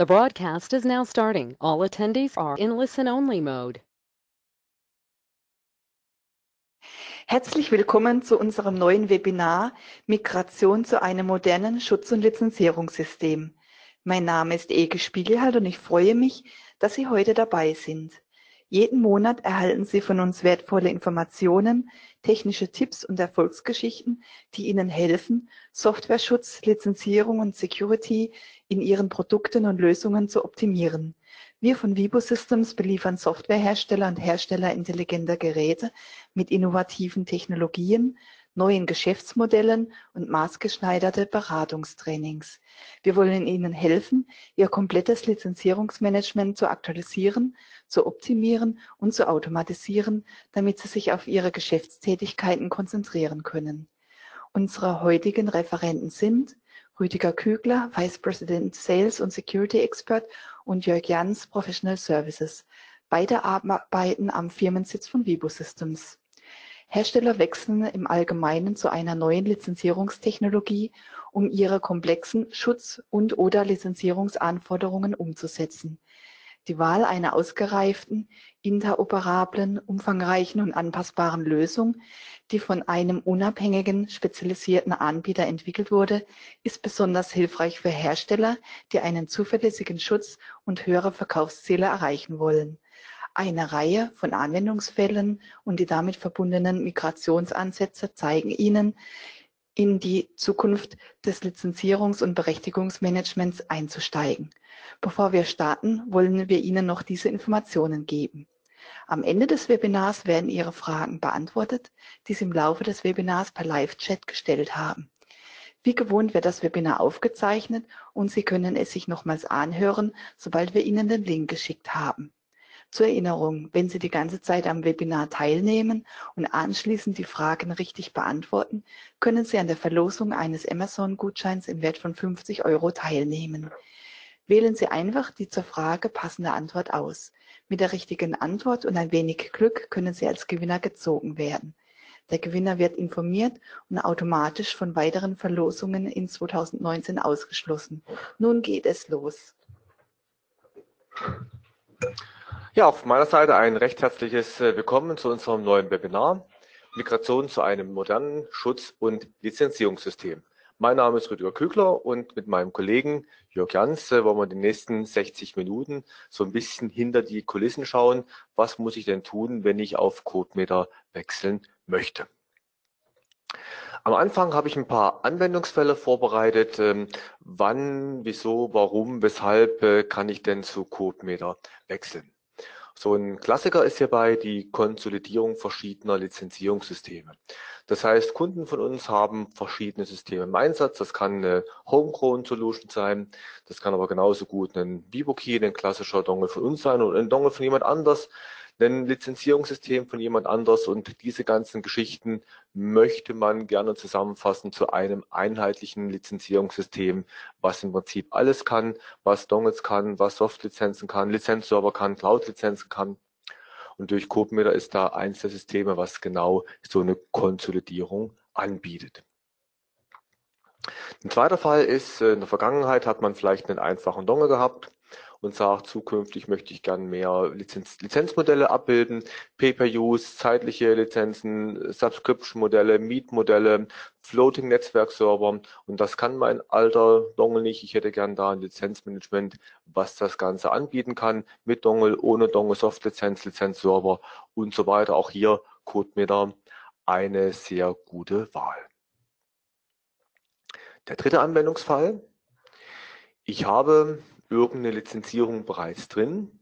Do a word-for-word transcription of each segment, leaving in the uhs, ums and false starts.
The broadcast is now starting. All attendees are in listen-only mode. Herzlich willkommen zu unserem neuen Webinar Migration zu einem modernen Schutz- und Lizenzierungssystem. Mein Name ist Eke Spiegelhalt und ich freue mich, dass Sie heute dabei sind. Jeden Monat erhalten Sie von uns wertvolle Informationen, technische Tipps und Erfolgsgeschichten, die Ihnen helfen, Softwareschutz, Lizenzierung und Security in Ihren Produkten und Lösungen zu optimieren. Wir von Wibu-Systems beliefern Softwarehersteller und Hersteller intelligenter Geräte mit innovativen Technologien, neuen Geschäftsmodellen und maßgeschneiderte Beratungstrainings. Wir wollen Ihnen helfen, Ihr komplettes Lizenzierungsmanagement zu aktualisieren, zu optimieren und zu automatisieren, damit Sie sich auf Ihre Geschäftstätigkeiten konzentrieren können. Unsere heutigen Referenten sind Rüdiger Kügler, Vice President Sales und Security Expert, und Jörg Janz, Professional Services. Beide arbeiten am Firmensitz von Wibu-Systems. Hersteller wechseln im Allgemeinen zu einer neuen Lizenzierungstechnologie, um ihre komplexen Schutz- und/oder Lizenzierungsanforderungen umzusetzen. Die Wahl einer ausgereiften, interoperablen, umfangreichen und anpassbaren Lösung, die von einem unabhängigen, spezialisierten Anbieter entwickelt wurde, ist besonders hilfreich für Hersteller, die einen zuverlässigen Schutz und höhere Verkaufsziele erreichen wollen. Eine Reihe von Anwendungsfällen und die damit verbundenen Migrationsansätze zeigen Ihnen, in die Zukunft des Lizenzierungs- und Berechtigungsmanagements einzusteigen. Bevor wir starten, wollen wir Ihnen noch diese Informationen geben. Am Ende des Webinars werden Ihre Fragen beantwortet, die Sie im Laufe des Webinars per Live-Chat gestellt haben. Wie gewohnt wird das Webinar aufgezeichnet und Sie können es sich nochmals anhören, sobald wir Ihnen den Link geschickt haben. Zur Erinnerung, wenn Sie die ganze Zeit am Webinar teilnehmen und anschließend die Fragen richtig beantworten, können Sie an der Verlosung eines Amazon-Gutscheins im Wert von fünfzig Euro teilnehmen. Wählen Sie einfach die zur Frage passende Antwort aus. Mit der richtigen Antwort und ein wenig Glück können Sie als Gewinner gezogen werden. Der Gewinner wird informiert und automatisch von weiteren Verlosungen in zweitausendneunzehn ausgeschlossen. Nun geht es los. Ja, auch von meiner Seite ein recht herzliches Willkommen zu unserem neuen Webinar Migration zu einem modernen Schutz- und Lizenzierungssystem. Mein Name ist Rüdiger Kügler und mit meinem Kollegen Jörg Janz wollen wir in den nächsten sechzig Minuten so ein bisschen hinter die Kulissen schauen. Was muss ich denn tun, wenn ich auf CodeMeter wechseln möchte? Am Anfang habe ich ein paar Anwendungsfälle vorbereitet. Wann, wieso, warum, weshalb kann ich denn zu CodeMeter wechseln? So ein Klassiker ist hierbei die Konsolidierung verschiedener Lizenzierungssysteme. Das heißt, Kunden von uns haben verschiedene Systeme im Einsatz. Das kann eine Homegrown Solution sein. Das kann aber genauso gut ein Wibu-Key, ein klassischer Dongle von uns sein oder ein Dongle von jemand anders, ein Lizenzierungssystem von jemand anders. Und diese ganzen Geschichten möchte man gerne zusammenfassen zu einem einheitlichen Lizenzierungssystem, was im Prinzip alles kann, was Dongles kann, was Softlizenzen kann, Lizenzserver kann, Cloud-Lizenzen kann. Und durch CodeMeter ist da eins der Systeme, was genau so eine Konsolidierung anbietet. Ein zweiter Fall ist, in der Vergangenheit hat man vielleicht einen einfachen Dongle gehabt und sagt, zukünftig möchte ich gern mehr Lizenz Lizenzmodelle abbilden, Pay-per-Use, zeitliche Lizenzen, Subscription-Modelle, Mietmodelle, Floating-Netzwerk-Server, und das kann mein alter Dongle nicht. Ich hätte gern da ein Lizenzmanagement, was das Ganze anbieten kann, mit Dongle, ohne Dongle, Soft-Lizenz, Lizenz-Server und so weiter. Auch hier CodeMeter eine sehr gute Wahl. Der dritte Anwendungsfall: Ich habe irgendeine Lizenzierung bereits drin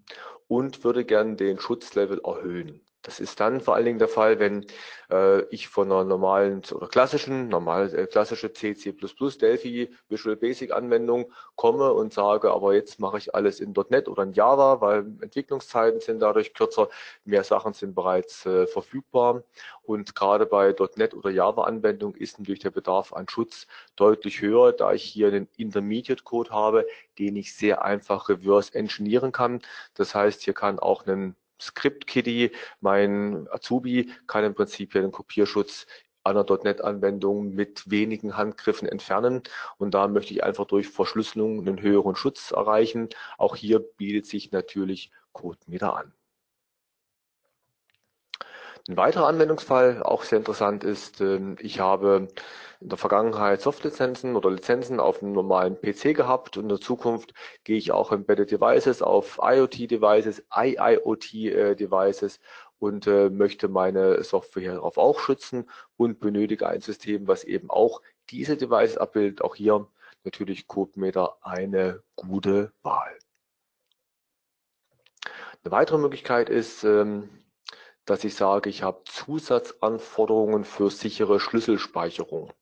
und würde gerne den Schutzlevel erhöhen. Das ist dann vor allen Dingen der Fall, wenn äh, ich von einer normalen oder klassischen, normal, äh, klassische C, C plus plus, Delphi, Visual Basic Anwendung komme und sage, aber jetzt mache ich alles in .N E T oder in Java, weil Entwicklungszeiten sind dadurch kürzer, mehr Sachen sind bereits äh, verfügbar, und gerade bei .N E T oder Java Anwendung ist natürlich der Bedarf an Schutz deutlich höher, da ich hier einen Intermediate Code habe, den ich sehr einfach reverse engineeren kann. Das heißt, hier kann auch ein Script-Kiddie, mein Azubi, kann im Prinzip ja den Kopierschutz einer Punkt net-Anwendung mit wenigen Handgriffen entfernen. Und da möchte ich einfach durch Verschlüsselung einen höheren Schutz erreichen. Auch hier bietet sich natürlich CodeMeter an. Ein weiterer Anwendungsfall, auch sehr interessant, ist, ich habe in der Vergangenheit Softlizenzen oder Lizenzen auf einem normalen P C gehabt und in der Zukunft gehe ich auch Embedded Devices auf IoT-Devices, I I O T-Devices und möchte meine Software hier darauf auch schützen und benötige ein System, was eben auch diese Devices abbildet. Auch hier natürlich CodeMeter eine gute Wahl. Eine weitere Möglichkeit ist, dass ich sage, ich habe Zusatzanforderungen für sichere Schlüsselspeicherung.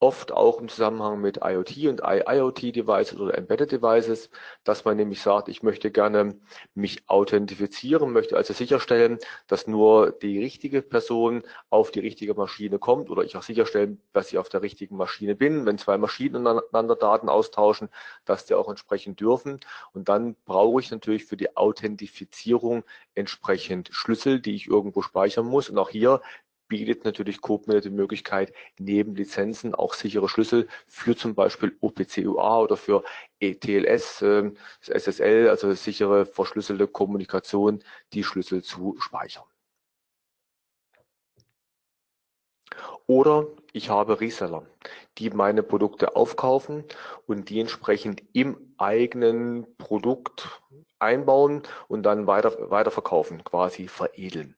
Oft auch im Zusammenhang mit IoT und I I O T-Devices oder Embedded Devices, dass man nämlich sagt, ich möchte gerne mich authentifizieren, möchte also sicherstellen, dass nur die richtige Person auf die richtige Maschine kommt oder ich auch sicherstellen, dass ich auf der richtigen Maschine bin, wenn zwei Maschinen miteinander Daten austauschen, dass die auch entsprechend dürfen. Und dann brauche ich natürlich für die Authentifizierung entsprechend Schlüssel, die ich irgendwo speichern muss. Und auch hier bietet natürlich CodeMeter die Möglichkeit, neben Lizenzen auch sichere Schlüssel für zum Beispiel O P C U A oder für T L S, S S L, also sichere verschlüsselte Kommunikation, die Schlüssel zu speichern. Oder ich habe Reseller, die meine Produkte aufkaufen und die entsprechend im eigenen Produkt einbauen und dann weiter weiterverkaufen, quasi veredeln.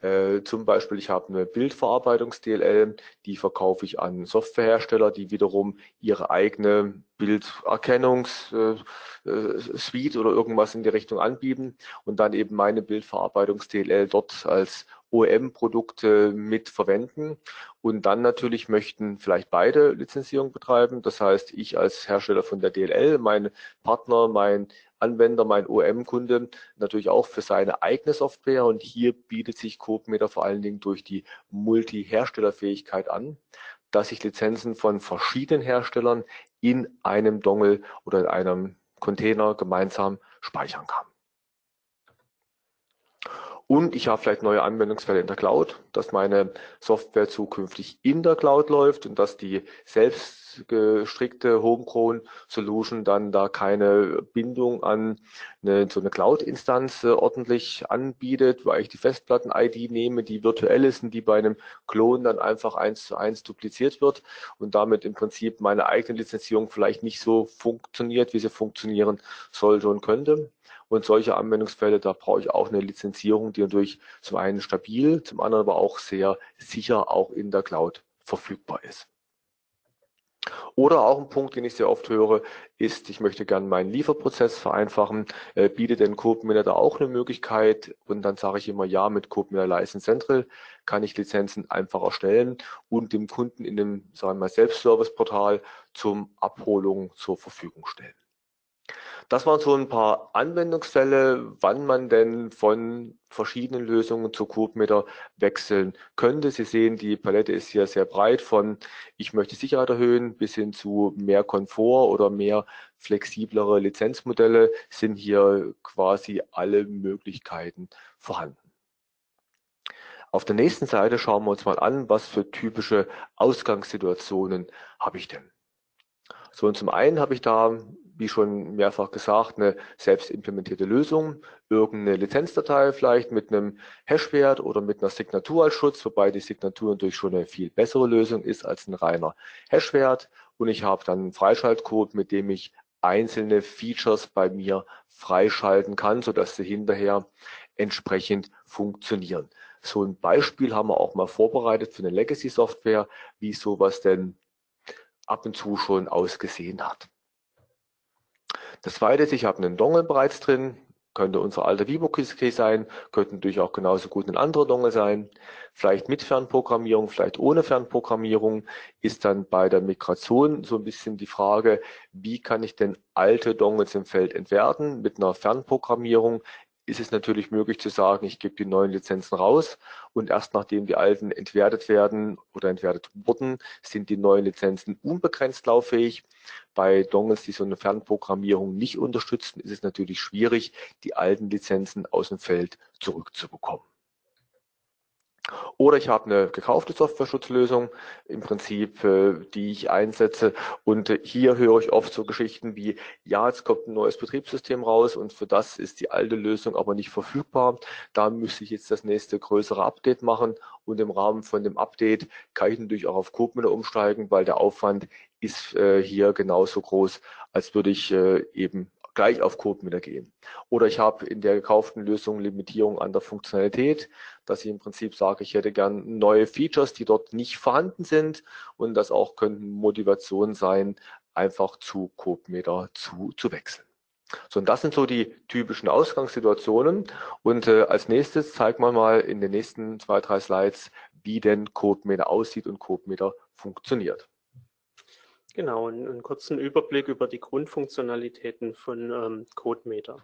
Äh, zum Beispiel, ich habe eine Bildverarbeitungs-D L L, die verkaufe ich an Softwarehersteller, die wiederum ihre eigene Bilderkennungs-Suite oder irgendwas in die Richtung anbieten und dann eben meine Bildverarbeitungs-D L L dort als O E M-Produkte mit verwenden und dann natürlich möchten vielleicht beide Lizenzierung betreiben. Das heißt, ich als Hersteller von der D L L, mein Partner, mein Anwender, mein O E M-Kunde natürlich auch für seine eigene Software und hier bietet sich CodeMeter vor allen Dingen durch die Multi-Herstellerfähigkeit an, dass ich Lizenzen von verschiedenen Herstellern in einem Dongle oder in einem Container gemeinsam speichern kann. Und ich habe vielleicht neue Anwendungsfälle in der Cloud, dass meine Software zukünftig in der Cloud läuft und dass die selbstgestrickte Homegrown Solution dann da keine Bindung an eine, so eine Cloud-Instanz ordentlich anbietet, weil ich die Festplatten-I D nehme, die virtuell ist und die bei einem Klon dann einfach eins zu eins dupliziert wird und damit im Prinzip meine eigene Lizenzierung vielleicht nicht so funktioniert, wie sie funktionieren sollte und könnte. Und solche Anwendungsfälle, da brauche ich auch eine Lizenzierung, die natürlich zum einen stabil, zum anderen aber auch sehr sicher auch in der Cloud verfügbar ist. Oder auch ein Punkt, den ich sehr oft höre, ist, ich möchte gerne meinen Lieferprozess vereinfachen, äh, bietet denn CodeMeter da auch eine Möglichkeit? Und dann sage ich immer, ja, mit CodeMeter License Central kann ich Lizenzen einfach erstellen und dem Kunden in dem, sagen wir mal, Selbstservice-Portal zum Abholung zur Verfügung stellen. Das waren so ein paar Anwendungsfälle, wann man denn von verschiedenen Lösungen zu CodeMeter wechseln könnte. Sie sehen, die Palette ist hier sehr breit von ich möchte Sicherheit erhöhen bis hin zu mehr Komfort oder mehr flexiblere Lizenzmodelle sind hier quasi alle Möglichkeiten vorhanden. Auf der nächsten Seite schauen wir uns mal an, was für typische Ausgangssituationen habe ich denn. So, und zum einen habe ich da, wie schon mehrfach gesagt, eine selbst implementierte Lösung, irgendeine Lizenzdatei vielleicht mit einem Hashwert oder mit einer Signatur als Schutz, wobei die Signatur natürlich schon eine viel bessere Lösung ist als ein reiner Hashwert. Und ich habe dann einen Freischaltcode, mit dem ich einzelne Features bei mir freischalten kann, sodass sie hinterher entsprechend funktionieren. So ein Beispiel haben wir auch mal vorbereitet für eine Legacy-Software, wie sowas denn ab und zu schon ausgesehen hat. Das zweite ist, ich habe einen Dongle bereits drin, könnte unser alter Wibu-Systems sein, könnte natürlich auch genauso gut ein anderer Dongle sein, vielleicht mit Fernprogrammierung, vielleicht ohne Fernprogrammierung, ist dann bei der Migration so ein bisschen die Frage, wie kann ich denn alte Dongles im Feld entwerten mit einer Fernprogrammierung? Ist es natürlich möglich zu sagen, ich gebe die neuen Lizenzen raus und erst nachdem die alten entwertet werden oder entwertet wurden, sind die neuen Lizenzen unbegrenzt lauffähig. Bei Dongles, die so eine Fernprogrammierung nicht unterstützen, ist es natürlich schwierig, die alten Lizenzen aus dem Feld zurückzubekommen. Oder ich habe eine gekaufte Softwareschutzlösung im Prinzip, äh, die ich einsetze. Und äh, hier höre ich oft so Geschichten wie, ja, jetzt kommt ein neues Betriebssystem raus und für das ist die alte Lösung aber nicht verfügbar. Da müsste ich jetzt das nächste größere Update machen. Und im Rahmen von dem Update kann ich natürlich auch auf CodeMeter umsteigen, weil der Aufwand ist äh, hier genauso groß, als würde ich äh, eben gleich auf CodeMeter gehen. Oder ich habe in der gekauften Lösung Limitierung an der Funktionalität, dass ich im Prinzip sage, ich hätte gern neue Features, die dort nicht vorhanden sind, und das auch könnten Motivationen sein, einfach zu CodeMeter zu, zu wechseln. So, und das sind so die typischen Ausgangssituationen, und äh, als nächstes zeigt man mal in den nächsten zwei, drei Slides, wie denn CodeMeter aussieht und CodeMeter funktioniert. Genau, einen kurzen Überblick über die Grundfunktionalitäten von ähm, CodeMeter.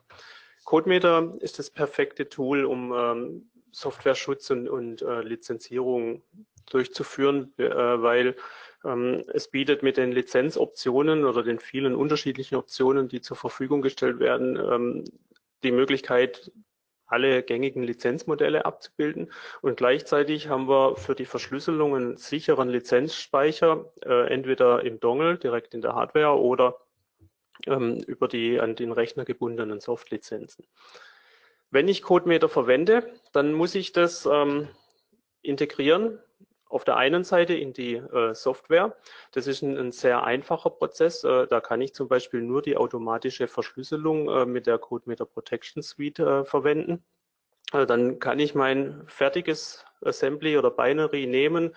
CodeMeter ist das perfekte Tool, um ähm, Softwareschutz und, und äh, Lizenzierung durchzuführen, äh, weil ähm, es bietet mit den Lizenzoptionen oder den vielen unterschiedlichen Optionen, die zur Verfügung gestellt werden, ähm, die Möglichkeit, alle gängigen Lizenzmodelle abzubilden, und gleichzeitig haben wir für die Verschlüsselung einen sicheren Lizenzspeicher, äh, entweder im Dongle, direkt in der Hardware, oder ähm, über die an den Rechner gebundenen Softlizenzen. Wenn ich CodeMeter verwende, dann muss ich das ähm, integrieren, auf der einen Seite in die äh, Software. Das ist ein, ein sehr einfacher Prozess. Äh, da kann ich zum Beispiel nur die automatische Verschlüsselung äh, mit der CodeMeter Protection Suite äh, verwenden. Also dann kann ich mein fertiges Assembly oder Binary nehmen,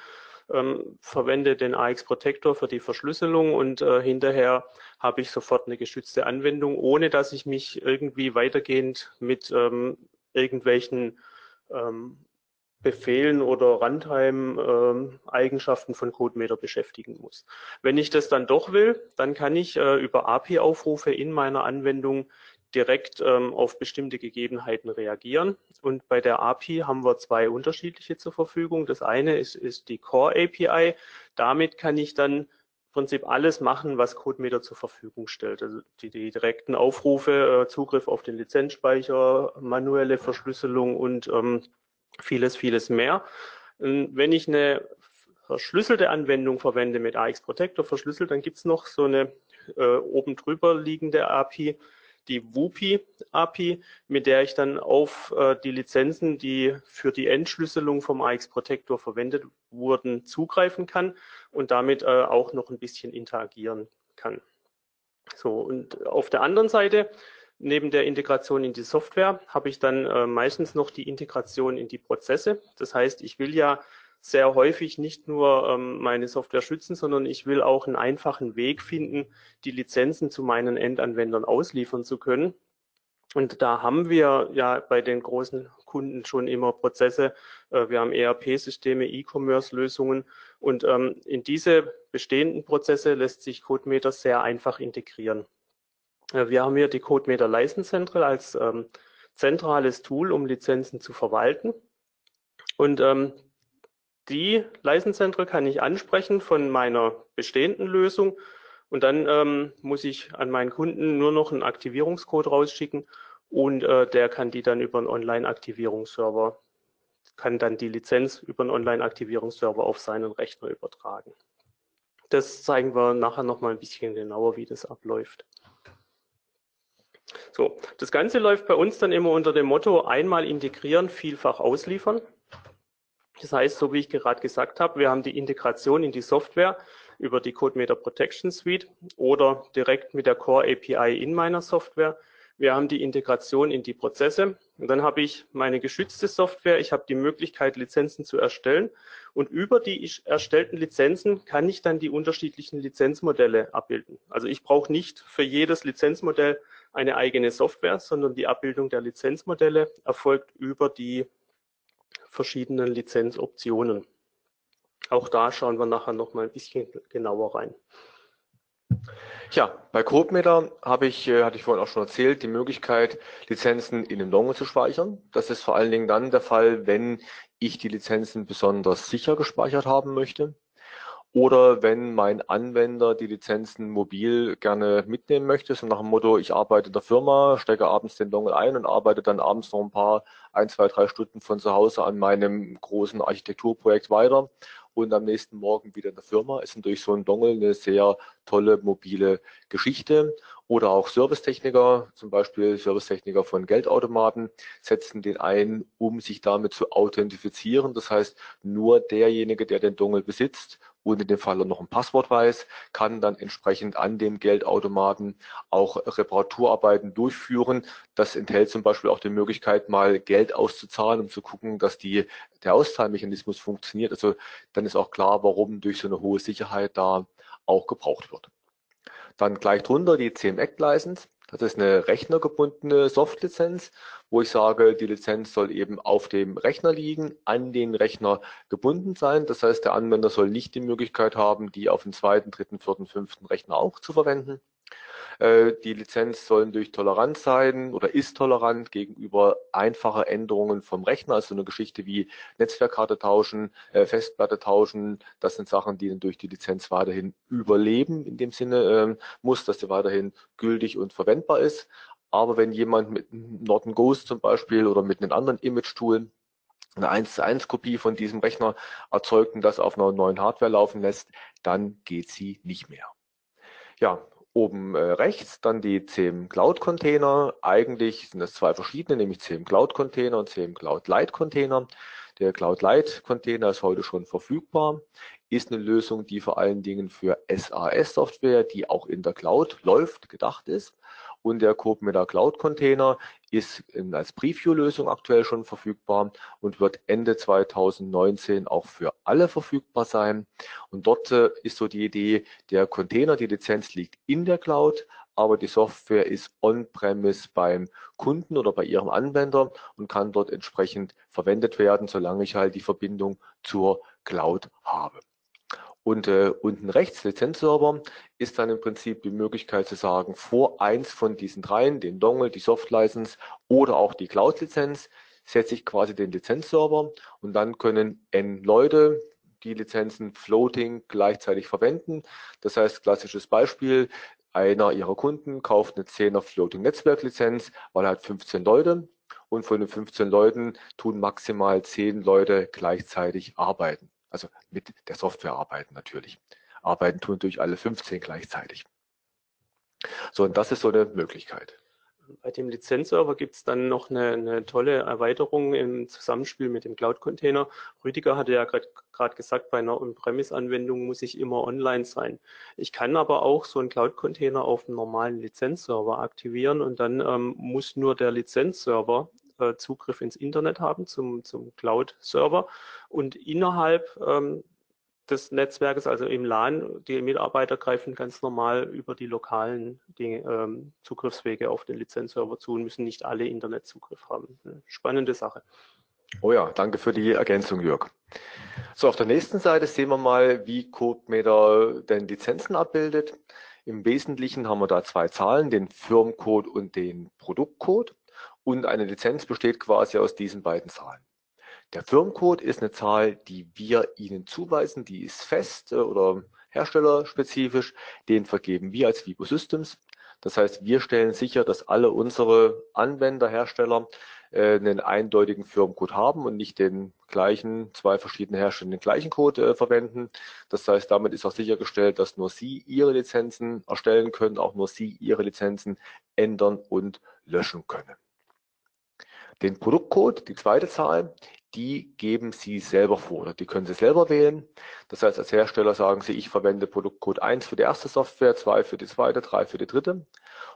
ähm, verwende den A X Protector für die Verschlüsselung, und äh, hinterher habe ich sofort eine geschützte Anwendung, ohne dass ich mich irgendwie weitergehend mit ähm, irgendwelchen ähm, Befehlen oder Runtime-Eigenschaften ähm, von CodeMeter beschäftigen muss. Wenn ich das dann doch will, dann kann ich äh, über A P I-Aufrufe in meiner Anwendung direkt ähm, auf bestimmte Gegebenheiten reagieren. Und bei der A P I haben wir zwei unterschiedliche zur Verfügung. Das eine ist, ist die Core A P I. Damit kann ich dann im Prinzip alles machen, was CodeMeter zur Verfügung stellt. Also die, die direkten Aufrufe, äh, Zugriff auf den Lizenzspeicher, manuelle Verschlüsselung und ähm, vieles, vieles mehr. Wenn ich eine verschlüsselte Anwendung verwende mit A X Protector verschlüsselt, dann gibt es noch so eine äh, oben drüber liegende A P I, die W U P I A P I, mit der ich dann auf äh, die Lizenzen, die für die Entschlüsselung vom A X Protector verwendet wurden, zugreifen kann und damit äh, auch noch ein bisschen interagieren kann. So, und auf der anderen Seite, neben der Integration in die Software, habe ich dann äh, meistens noch die Integration in die Prozesse. Das heißt, ich will ja sehr häufig nicht nur ähm, meine Software schützen, sondern ich will auch einen einfachen Weg finden, die Lizenzen zu meinen Endanwendern ausliefern zu können. Und da haben wir ja bei den großen Kunden schon immer Prozesse. Äh, wir haben E R P-Systeme, E-Commerce-Lösungen, und ähm, in diese bestehenden Prozesse lässt sich CodeMeter sehr einfach integrieren. Wir haben hier die CodeMeter License Central als ähm, zentrales Tool, um Lizenzen zu verwalten. Und ähm, die License Central kann ich ansprechen von meiner bestehenden Lösung. Und dann ähm, muss ich an meinen Kunden nur noch einen Aktivierungscode rausschicken, und äh, der kann die dann über einen Online-Aktivierungsserver, kann dann die Lizenz über einen Online-Aktivierungsserver auf seinen Rechner übertragen. Das zeigen wir nachher nochmal ein bisschen genauer, wie das abläuft. So, das Ganze läuft bei uns dann immer unter dem Motto, einmal integrieren, vielfach ausliefern. Das heißt, so wie ich gerade gesagt habe, wir haben die Integration in die Software über die CodeMeter Protection Suite oder direkt mit der Core A P I in meiner Software. Wir haben die Integration in die Prozesse, und dann habe ich meine geschützte Software. Ich habe die Möglichkeit, Lizenzen zu erstellen, und über die erstellten Lizenzen kann ich dann die unterschiedlichen Lizenzmodelle abbilden. Also ich brauche nicht für jedes Lizenzmodell eine eigene Software, sondern die Abbildung der Lizenzmodelle erfolgt über die verschiedenen Lizenzoptionen. Auch da schauen wir nachher noch mal ein bisschen genauer rein. Ja, bei CodeMeter habe ich, hatte ich vorhin auch schon erzählt, die Möglichkeit, Lizenzen in einem Dongle zu speichern. Das ist vor allen Dingen dann der Fall, wenn ich die Lizenzen besonders sicher gespeichert haben möchte. Oder wenn mein Anwender die Lizenzen mobil gerne mitnehmen möchte, so nach dem Motto, ich arbeite in der Firma, stecke abends den Dongle ein und arbeite dann abends noch ein paar, ein, zwei, drei Stunden von zu Hause an meinem großen Architekturprojekt weiter und am nächsten Morgen wieder in der Firma, ist natürlich so ein Dongle eine sehr tolle mobile Geschichte. Oder auch Servicetechniker, zum Beispiel Servicetechniker von Geldautomaten, setzen den ein, um sich damit zu authentifizieren. Das heißt, nur derjenige, der den Dongle besitzt und in dem Fall noch ein Passwort weiß, kann dann entsprechend an dem Geldautomaten auch Reparaturarbeiten durchführen. Das enthält zum Beispiel auch die Möglichkeit, mal Geld auszuzahlen, um zu gucken, dass die, der Auszahlmechanismus funktioniert. Also dann ist auch klar, warum durch so eine hohe Sicherheit da auch gebraucht wird. Dann gleich drunter die C M-Act License. Das ist eine rechnergebundene Soft-Lizenz, wo ich sage, die Lizenz soll eben auf dem Rechner liegen, an den Rechner gebunden sein. Das heißt, der Anwender soll nicht die Möglichkeit haben, die auf dem zweiten, dritten, vierten, fünften Rechner auch zu verwenden. Die Lizenz soll durch tolerant sein oder ist tolerant gegenüber einfachen Änderungen vom Rechner, also eine Geschichte wie Netzwerkkarte tauschen, Festplatte tauschen, das sind Sachen, die dann durch die Lizenz weiterhin überleben, in dem Sinne muss, dass sie weiterhin gültig und verwendbar ist. Aber wenn jemand mit Norton Ghost zum Beispiel oder mit einem anderen Image-Tool eine eins zu eins Kopie von diesem Rechner erzeugt und das auf einer neuen Hardware laufen lässt, dann geht sie nicht mehr. Ja. Oben rechts dann die C M Cloud Container. Eigentlich sind das zwei verschiedene, nämlich C M Cloud Container und C M Cloud Light Container. Der Cloud Light Container ist heute schon verfügbar, ist eine Lösung, die vor allen Dingen für S A S-Software, die auch in der Cloud läuft, gedacht ist. Und der CodeMeter Cloud Container ist als Preview-Lösung aktuell schon verfügbar und wird Ende zweitausendneunzehn auch für alle verfügbar sein. Und dort ist so die Idee, der Container, die Lizenz liegt in der Cloud, aber die Software ist on-premise beim Kunden oder bei ihrem Anwender und kann dort entsprechend verwendet werden, solange ich halt die Verbindung zur Cloud habe. Und äh, unten rechts, Lizenzserver, ist dann im Prinzip die Möglichkeit zu sagen, vor eins von diesen dreien, den Dongle, die Soft-License oder auch die Cloud-Lizenz, setze ich quasi den Lizenzserver und dann können N Leute die Lizenzen floating gleichzeitig verwenden. Das heißt, klassisches Beispiel, einer ihrer Kunden kauft eine zehner Floating Netzwerklizenz, weil er hat fünfzehn Leute und von den fünfzehn Leuten tun maximal zehn Leute gleichzeitig arbeiten. Also mit der Software arbeiten natürlich. Arbeiten tun durch alle fünfzehn gleichzeitig. So, und das ist so eine Möglichkeit. Bei dem Lizenzserver gibt es dann noch eine, eine tolle Erweiterung im Zusammenspiel mit dem Cloud-Container. Rüdiger hatte ja gerade gesagt, bei einer On-Premise-Anwendung muss ich immer online sein. Ich kann aber auch so einen Cloud-Container auf einem normalen Lizenzserver aktivieren und dann ähm, muss nur der Lizenzserver äh, Zugriff ins Internet haben zum, zum Cloud-Server und innerhalb ähm, des Netzwerkes, also im LAN, die Mitarbeiter greifen ganz normal über die lokalen die, ähm, Zugriffswege auf den Lizenzserver zu und müssen nicht alle Internetzugriff haben. Eine spannende Sache. Oh ja, danke für die Ergänzung, Jörg. So, auf der nächsten Seite sehen wir mal, wie CodeMeter denn Lizenzen abbildet. Im Wesentlichen haben wir da zwei Zahlen, den Firmencode und den Produktcode. Und eine Lizenz besteht quasi aus diesen beiden Zahlen. Der Firmencode ist eine Zahl, die wir Ihnen zuweisen, die ist fest oder herstellerspezifisch, den vergeben wir als Wibu-Systems. Das heißt, wir stellen sicher, dass alle unsere Anwender, Hersteller äh, einen eindeutigen Firmencode haben und nicht den gleichen, zwei verschiedene Hersteller den gleichen Code äh, verwenden. Das heißt, damit ist auch sichergestellt, dass nur Sie Ihre Lizenzen erstellen können, auch nur Sie Ihre Lizenzen ändern und löschen können. Den Produktcode, die zweite Zahl, die geben Sie selber vor oder die können Sie selber wählen. Das heißt, als Hersteller sagen Sie, ich verwende Produktcode eins für die erste Software, zwei für die zweite, drei für die dritte.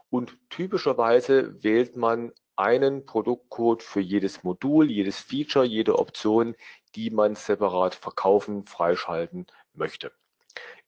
Und typischerweise wählt man einen Produktcode für jedes Modul, jedes Feature, jede Option, die man separat verkaufen, freischalten möchte.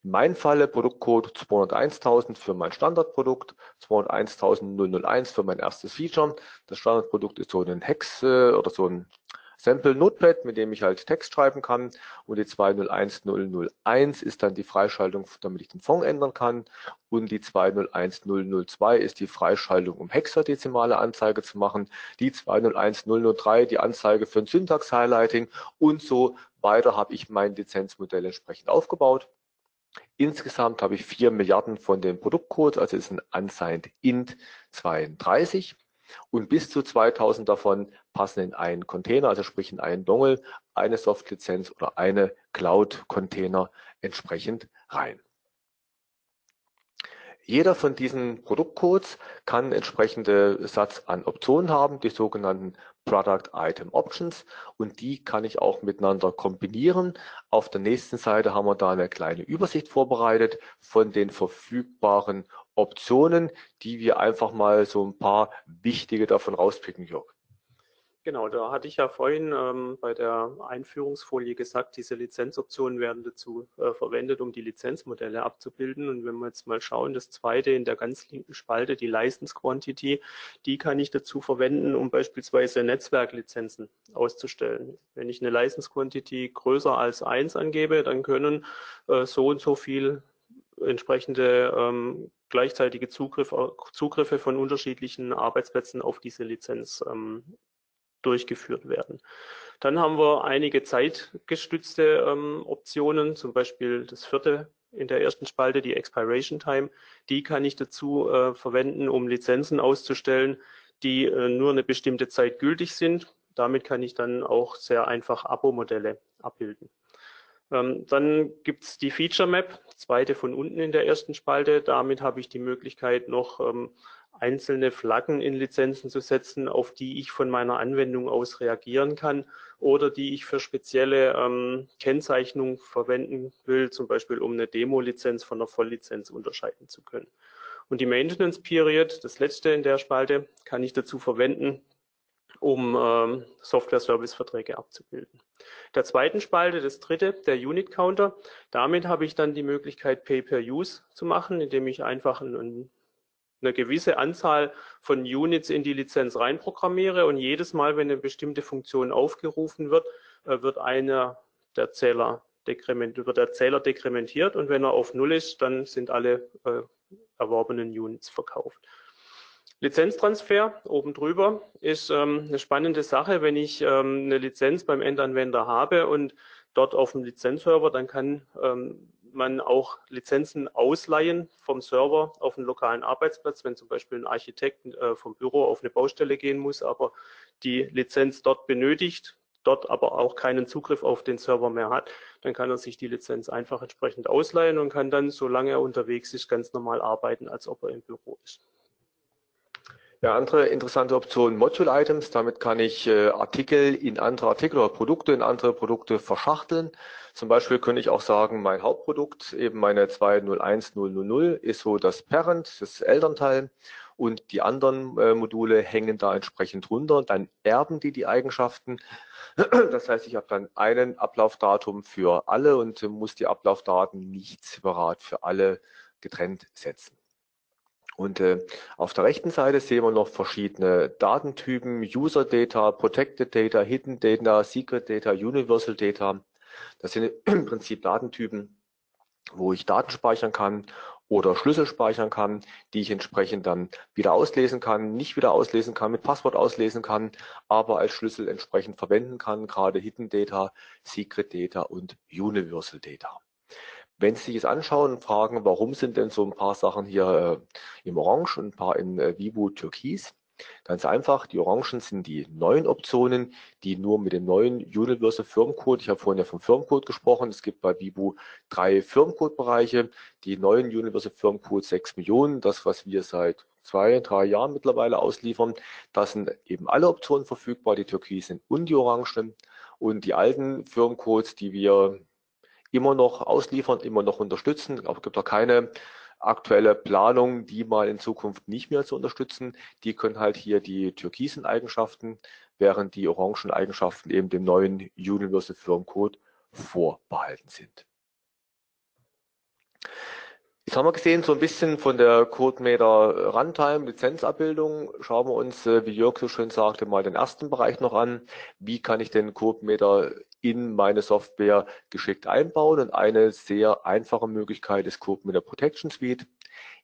In meinem Falle Produktcode zweihunderteins tausend für mein Standardprodukt, zweihunderteins tausend null null eins für mein erstes Feature. Das Standardprodukt ist so ein Hex oder so ein Sample Notepad, mit dem ich halt Text schreiben kann, und die zweihunderteins null null eins ist dann die Freischaltung, damit ich den Font ändern kann, und die zweihunderteins null null zwei ist die Freischaltung, um hexadezimale Anzeige zu machen, die zweihunderteins null null drei die Anzeige für ein Syntax-Highlighting und so weiter habe ich mein Lizenzmodell entsprechend aufgebaut. Insgesamt habe ich vier Milliarden von den Produktcodes, also ist ein unsigned int zweiunddreißig. Und bis zu zweitausend davon passen in einen Container, also sprich in einen Dongle, eine Softlizenz oder eine Cloud-Container entsprechend rein. Jeder von diesen Produktcodes kann einen entsprechenden Satz an Optionen haben, die sogenannten Product Item Options, und die kann ich auch miteinander kombinieren. Auf der nächsten Seite haben wir da eine kleine Übersicht vorbereitet von den verfügbaren Optionen, die wir einfach mal so ein paar wichtige davon rauspicken, Jörg. Genau, da hatte ich ja vorhin ähm, bei der Einführungsfolie gesagt, diese Lizenzoptionen werden dazu äh, verwendet, um die Lizenzmodelle abzubilden. Und wenn wir jetzt mal schauen, das zweite in der ganz linken Spalte, die License Quantity, die kann ich dazu verwenden, um beispielsweise Netzwerklizenzen auszustellen. Wenn ich eine License Quantity größer als eins angebe, dann können äh, so und so viel entsprechende ähm, gleichzeitige Zugriff, Zugriffe von unterschiedlichen Arbeitsplätzen auf diese Lizenz ähm, durchgeführt werden. Dann haben wir einige zeitgestützte ähm, Optionen, zum Beispiel das vierte in der ersten Spalte, die Expiration Time. Die kann ich dazu äh, verwenden, um Lizenzen auszustellen, die äh, nur eine bestimmte Zeit gültig sind. Damit kann ich dann auch sehr einfach Abo-Modelle abbilden. Ähm, dann gibt es die Feature Map, zweite von unten in der ersten Spalte. Damit habe ich die Möglichkeit, noch ähm, einzelne Flaggen in Lizenzen zu setzen, auf die ich von meiner Anwendung aus reagieren kann oder die ich für spezielle ähm, Kennzeichnung verwenden will, zum Beispiel um eine Demo-Lizenz von einer Volllizenz unterscheiden zu können. Und die Maintenance Period, das letzte in der Spalte, kann ich dazu verwenden, um ähm, Software-Service-Verträge abzubilden. Der zweiten Spalte, das dritte, der Unit-Counter, damit habe ich dann die Möglichkeit, Pay-per-Use zu machen, indem ich einfach einen, einen eine gewisse Anzahl von Units in die Lizenz reinprogrammiere, und jedes Mal, wenn eine bestimmte Funktion aufgerufen wird, wird einer der Zähler dekrement, wird der Zähler dekrementiert, und wenn er auf null ist, dann sind alle äh, erworbenen Units verkauft. Lizenztransfer oben drüber ist ähm, eine spannende Sache. Wenn ich ähm, eine Lizenz beim Endanwender habe und dort auf dem Lizenzserver, dann kann ähm, man auch Lizenzen ausleihen vom Server auf einen lokalen Arbeitsplatz, wenn zum Beispiel ein Architekt äh, vom Büro auf eine Baustelle gehen muss, aber die Lizenz dort benötigt, dort aber auch keinen Zugriff auf den Server mehr hat, dann kann er sich die Lizenz einfach entsprechend ausleihen und kann dann, solange er unterwegs ist, ganz normal arbeiten, als ob er im Büro ist. Ja, andere interessante Option, Module-Items. Damit kann ich äh, Artikel in andere Artikel oder Produkte in andere Produkte verschachteln. Zum Beispiel könnte ich auch sagen, mein Hauptprodukt, eben meine zwei null eins null null null, ist so das Parent, das Elternteil, und die anderen äh, Module hängen da entsprechend runter. Dann erben die die Eigenschaften. Das heißt, ich habe dann einen Ablaufdatum für alle und äh, muss die Ablaufdaten nicht separat für alle getrennt setzen. Und äh, auf der rechten Seite sehen wir noch verschiedene Datentypen, User Data, Protected Data, Hidden Data, Secret Data, Universal Data. Das sind im Prinzip Datentypen, wo ich Daten speichern kann oder Schlüssel speichern kann, die ich entsprechend dann wieder auslesen kann, nicht wieder auslesen kann, mit Passwort auslesen kann, aber als Schlüssel entsprechend verwenden kann, gerade Hidden Data, Secret Data und Universal Data. Wenn Sie sich jetzt anschauen und fragen, warum sind denn so ein paar Sachen hier äh, im Orange und ein paar in äh, Wibu Türkis? Ganz einfach, die Orangen sind die neuen Optionen, die nur mit dem neuen Universal Firmcode, ich habe vorhin ja vom Firmcode gesprochen, es gibt bei Wibu drei Firmcode-Bereiche, die neuen Universal Firmcode sechs Millionen, das was wir seit zwei, drei Jahren mittlerweile ausliefern, da sind eben alle Optionen verfügbar, die Türkisen und die Orangen, und die alten Firmcodes, die wir immer noch ausliefern, immer noch unterstützen. Es gibt auch keine aktuelle Planung, die mal in Zukunft nicht mehr zu unterstützen. Die können halt hier die türkisen Eigenschaften, während die orangen Eigenschaften eben dem neuen Universal Firmcode vorbehalten sind. Jetzt haben wir gesehen, so ein bisschen von der CodeMeter Runtime Lizenzabbildung. Schauen wir uns, wie Jörg so schön sagte, mal den ersten Bereich noch an. Wie kann ich den CodeMeter in meine Software geschickt einbauen? Und eine sehr einfache Möglichkeit ist CodeMeter Protection Suite.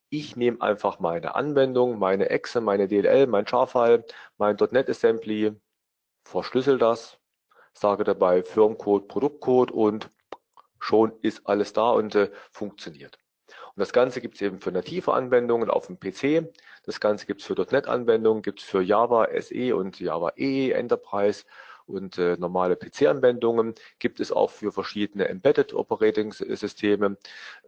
Ich nehme einfach meine Anwendung, meine Exe, meine D L L, mein Jar-File, mein .NET Assembly, verschlüssel das, sage dabei Firmcode, Produktcode und schon ist alles da und äh, funktioniert. Und das Ganze gibt es eben für native Anwendungen auf dem P C, das Ganze gibt es für Punkt net-Anwendungen, gibt es für Java S E und Java E E, Enterprise und äh, normale P C-Anwendungen, gibt es auch für verschiedene Embedded Operating-Systeme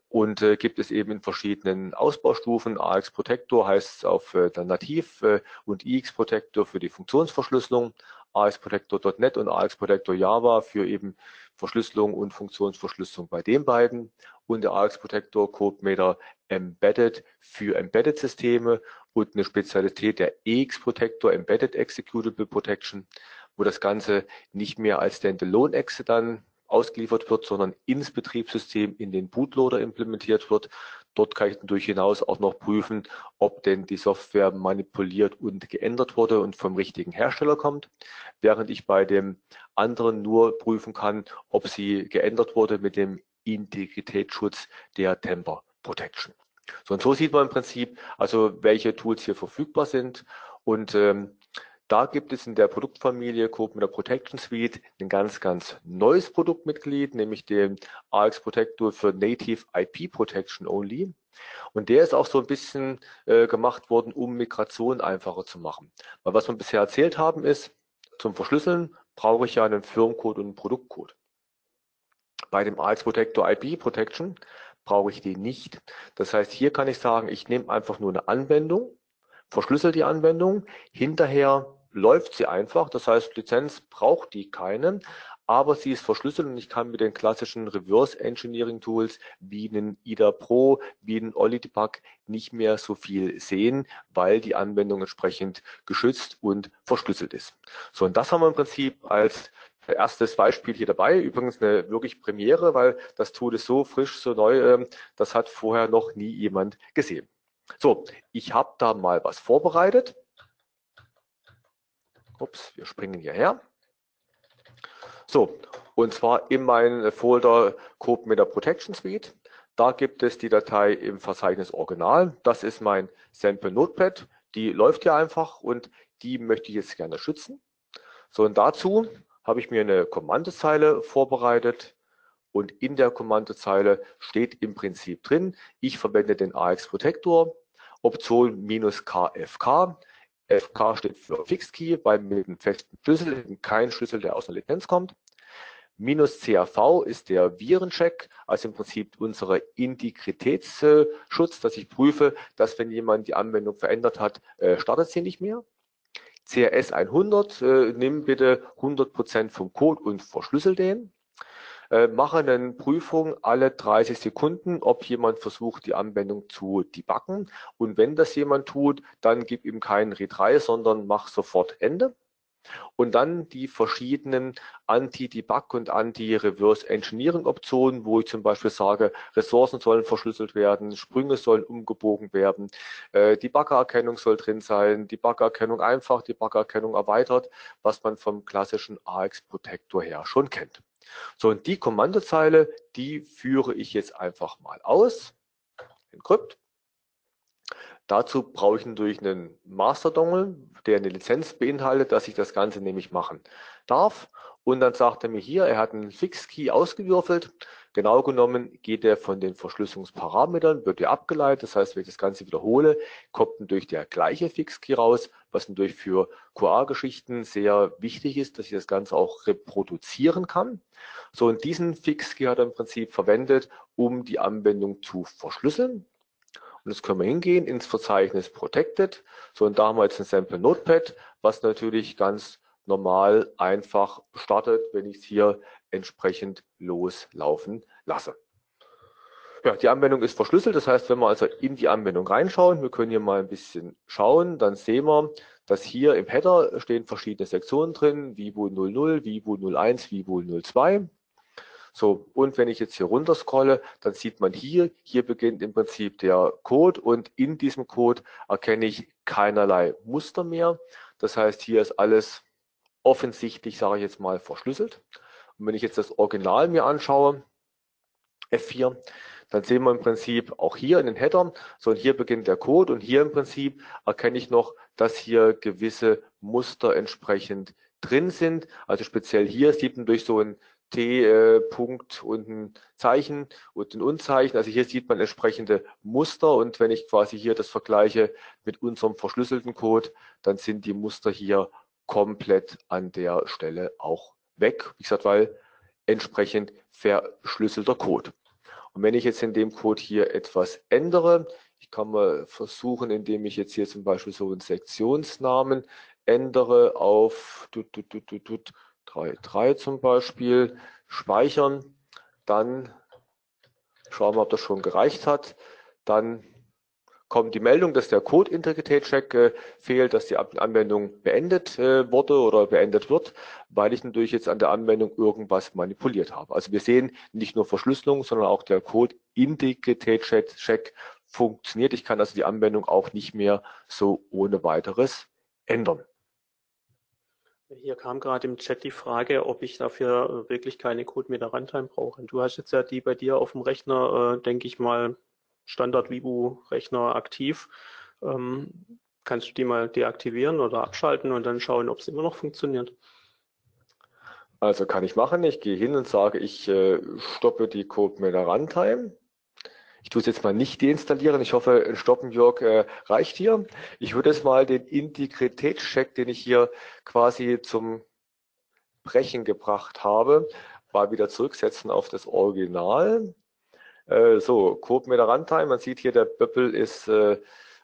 und äh, gibt es eben in verschiedenen Ausbaustufen. A X Protector heißt es auf äh, dann nativ äh, und I X Protector für die Funktionsverschlüsselung, A X Protector Punkt net und A X Protector Java für eben Verschlüsselung und Funktionsverschlüsselung bei den beiden und der A X Protector CodeMeter Embedded für Embedded-Systeme und eine Spezialität der E X Protector Embedded Executable Protection, wo das Ganze nicht mehr als Standalone-Exe dann ausgeliefert wird, sondern ins Betriebssystem in den Bootloader implementiert wird. Dort kann ich natürlich hinaus auch noch prüfen, ob denn die Software manipuliert und geändert wurde und vom richtigen Hersteller kommt, während ich bei dem anderen nur prüfen kann, ob sie geändert wurde mit dem Integritätsschutz der Temper Protection. So, und so sieht man im Prinzip, also welche Tools hier verfügbar sind und ähm, da gibt es in der Produktfamilie CodeMeter Protection Suite ein ganz, ganz neues Produktmitglied, nämlich den A X Protector für Native I P Protection Only. Und der ist auch so ein bisschen äh, gemacht worden, um Migration einfacher zu machen. Weil was wir bisher erzählt haben ist, zum Verschlüsseln brauche ich ja einen Firmencode und einen Produktcode. Bei dem A X Protector I P Protection brauche ich den nicht. Das heißt, hier kann ich sagen, ich nehme einfach nur eine Anwendung, verschlüssel die Anwendung, hinterher läuft sie einfach, das heißt, Lizenz braucht die keine, aber sie ist verschlüsselt und ich kann mit den klassischen Reverse Engineering Tools wie einen I D A Pro, wie einen OllyDbg nicht mehr so viel sehen, weil die Anwendung entsprechend geschützt und verschlüsselt ist. So, und das haben wir im Prinzip als erstes Beispiel hier dabei. Übrigens eine wirklich Premiere, weil das Tool ist so frisch, so neu, das hat vorher noch nie jemand gesehen. So, ich habe da mal was vorbereitet. Ups, wir springen hierher. So, und zwar in meinen Folder CodeMeter Protection Suite. Da gibt es die Datei im Verzeichnis Original. Das ist mein Sample Notepad. Die läuft hier einfach und die möchte ich jetzt gerne schützen. So, und dazu habe ich mir eine Kommandozeile vorbereitet. Und in der Kommandozeile steht im Prinzip drin, ich verwende den A X Protector, Option minus K F K. F K steht für Fixed Key, weil mit einem festen Schlüssel eben kein Schlüssel, der aus einer Lizenz kommt. minus C A V ist der Virencheck, also im Prinzip unsere Integritätsschutz, dass ich prüfe, dass wenn jemand die Anwendung verändert hat, startet sie nicht mehr. C R S hundert, äh, nimm bitte hundert Prozent vom Code und verschlüssel den. Mache eine Prüfung alle dreißig Sekunden, ob jemand versucht, die Anwendung zu debuggen. Und wenn das jemand tut, dann gib ihm keinen Retry, sondern mach sofort Ende. Und dann die verschiedenen Anti-Debug- und Anti-Reverse-Engineering-Optionen, wo ich zum Beispiel sage, Ressourcen sollen verschlüsselt werden, Sprünge sollen umgebogen werden, äh, Debugger-Erkennung soll drin sein, Debugger-Erkennung einfach, Debugger-Erkennung erweitert, was man vom klassischen A X-Protector her schon kennt. So, und die Kommandozeile, die führe ich jetzt einfach mal aus, Encrypt. Dazu brauche ich natürlich einen Master-Dongle, der eine Lizenz beinhaltet, dass ich das Ganze nämlich machen darf. Und dann sagt er mir hier, er hat einen Fix-Key ausgewürfelt. Genau genommen geht er von den Verschlüsselungsparametern, wird ja abgeleitet. Das heißt, wenn ich das Ganze wiederhole, kommt natürlich der gleiche Fix-Key raus, was natürlich für Q A-Geschichten sehr wichtig ist, dass ich das Ganze auch reproduzieren kann. So, und diesen Fix-Key hat er im Prinzip verwendet, um die Anwendung zu verschlüsseln. Und jetzt können wir hingehen ins Verzeichnis Protected. So, und da haben wir jetzt ein Sample Notepad, was natürlich ganz normal einfach startet, wenn ich es hier entsprechend loslaufen lasse. Ja, die Anwendung ist verschlüsselt. Das heißt, wenn wir also in die Anwendung reinschauen, wir können hier mal ein bisschen schauen, dann sehen wir, dass hier im Header stehen verschiedene Sektionen drin, Wibu null null, Wibu null eins, Wibu null zwei. So, und wenn ich jetzt hier runter scrolle, dann sieht man hier, hier beginnt im Prinzip der Code und in diesem Code erkenne ich keinerlei Muster mehr. Das heißt, hier ist alles offensichtlich, sage ich jetzt mal, verschlüsselt. Und wenn ich jetzt das Original mir anschaue, F vier, dann sehen wir im Prinzip auch hier in den Headern, so, und hier beginnt der Code und hier im Prinzip erkenne ich noch, dass hier gewisse Muster entsprechend drin sind. Also speziell hier sieht man durch so ein T, äh, Punkt und ein Zeichen und ein Unzeichen. Also hier sieht man entsprechende Muster, und wenn ich quasi hier das vergleiche mit unserem verschlüsselten Code, dann sind die Muster hier komplett an der Stelle auch weg. Wie gesagt, weil entsprechend verschlüsselter Code. Und wenn ich jetzt in dem Code hier etwas ändere, ich kann mal versuchen, indem ich jetzt hier zum Beispiel so einen Sektionsnamen ändere auf drei Punkt drei zum Beispiel, speichern, dann schauen wir, ob das schon gereicht hat. Dann kommt die Meldung, dass der Code-Integrität-Check äh, fehlt, dass die Anwendung beendet äh, wurde oder beendet wird, weil ich natürlich jetzt an der Anwendung irgendwas manipuliert habe. Also wir sehen nicht nur Verschlüsselung, sondern auch der Code-Integrität-Check funktioniert. Ich kann also die Anwendung auch nicht mehr so ohne weiteres ändern. Hier kam gerade im Chat die Frage, ob ich dafür wirklich keine CodeMeter Runtime brauche. Du hast jetzt ja die bei dir auf dem Rechner, äh, denke ich mal, Standard-Wibu-Rechner aktiv. Ähm, kannst du die mal deaktivieren oder abschalten und dann schauen, ob es immer noch funktioniert? Also kann ich machen. Ich gehe hin und sage, ich äh, stoppe die CodeMeter Runtime. Ich tue es jetzt mal nicht deinstallieren. Ich hoffe, stoppen, Jörg, äh, reicht hier. Ich würde jetzt mal den Integritätscheck, den ich hier quasi zum Brechen gebracht habe, mal wieder zurücksetzen auf das Original. Äh, so, CodeMeter Runtime. Man sieht hier, der Böppel ist äh,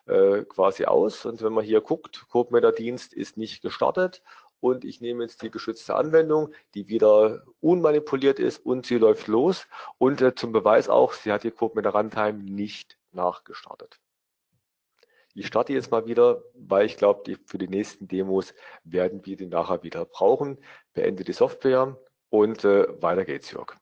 äh, quasi aus. Und wenn man hier guckt, CodeMeter Dienst ist nicht gestartet. Und ich nehme jetzt die geschützte Anwendung, die wieder unmanipuliert ist, und sie läuft los. Und äh, zum Beweis auch, sie hat die CodeMeter Runtime nicht nachgestartet. Ich starte jetzt mal wieder, weil ich glaube, die, für die nächsten Demos werden wir die nachher wieder brauchen. Beende die Software und äh, weiter geht's, Jörg.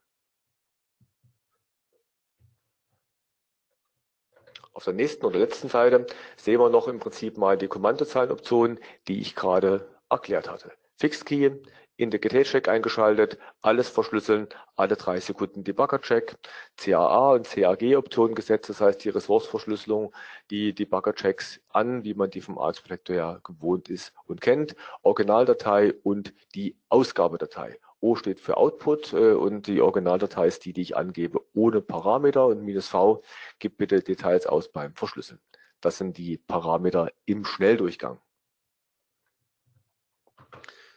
Auf der nächsten oder letzten Seite sehen wir noch im Prinzip mal die Kommandozeilenoptionen, die ich gerade erklärt hatte. Fixed Key, Integritätscheck eingeschaltet, alles verschlüsseln, alle drei Sekunden Debugger-Check, C A A und C A G-Optionen gesetzt, das heißt die Ressourceverschlüsselung, die Debugger-Checks an, wie man die vom A X-Protector ja gewohnt ist und kennt, Originaldatei und die Ausgabedatei. O steht für Output äh, und die Originaldatei ist die, die ich angebe, ohne Parameter, und minus V gibt bitte Details aus beim Verschlüsseln. Das sind die Parameter im Schnelldurchgang.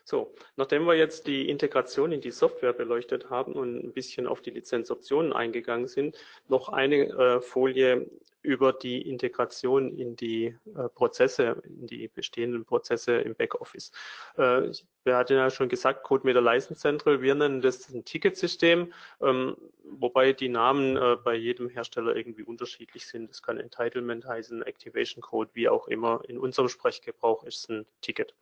So, nachdem wir jetzt die Integration in die Software beleuchtet haben und ein bisschen auf die Lizenzoptionen eingegangen sind, noch eine äh, Folie über die Integration in die äh, Prozesse, in die bestehenden Prozesse im Backoffice. Äh, wir hatten ja schon gesagt, CodeMeter License Central, wir nennen das ein Ticketsystem, ähm, wobei die Namen äh, bei jedem Hersteller irgendwie unterschiedlich sind. Das kann Entitlement heißen, Activation Code, wie auch immer. In unserem Sprechgebrauch ist es ein Ticket.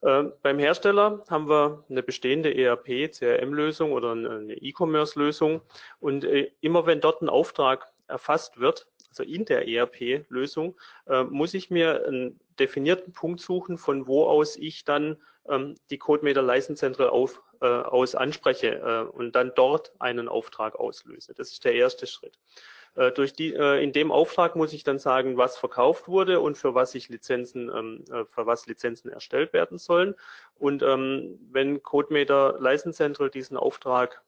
Ähm, beim Hersteller haben wir eine bestehende E R P-C R M-Lösung oder eine E-Commerce-Lösung, und äh, immer wenn dort ein Auftrag erfasst wird, also in der E R P-Lösung, äh, muss ich mir einen definierten Punkt suchen, von wo aus ich dann ähm, die CodeMeter License Central auf, äh, aus anspreche äh, und dann dort einen Auftrag auslöse. Das ist der erste Schritt. Durch die, in dem Auftrag muss ich dann sagen, was verkauft wurde und für was ich Lizenzen, für was Lizenzen erstellt werden sollen. Und wenn CodeMeter License Central diesen Auftrag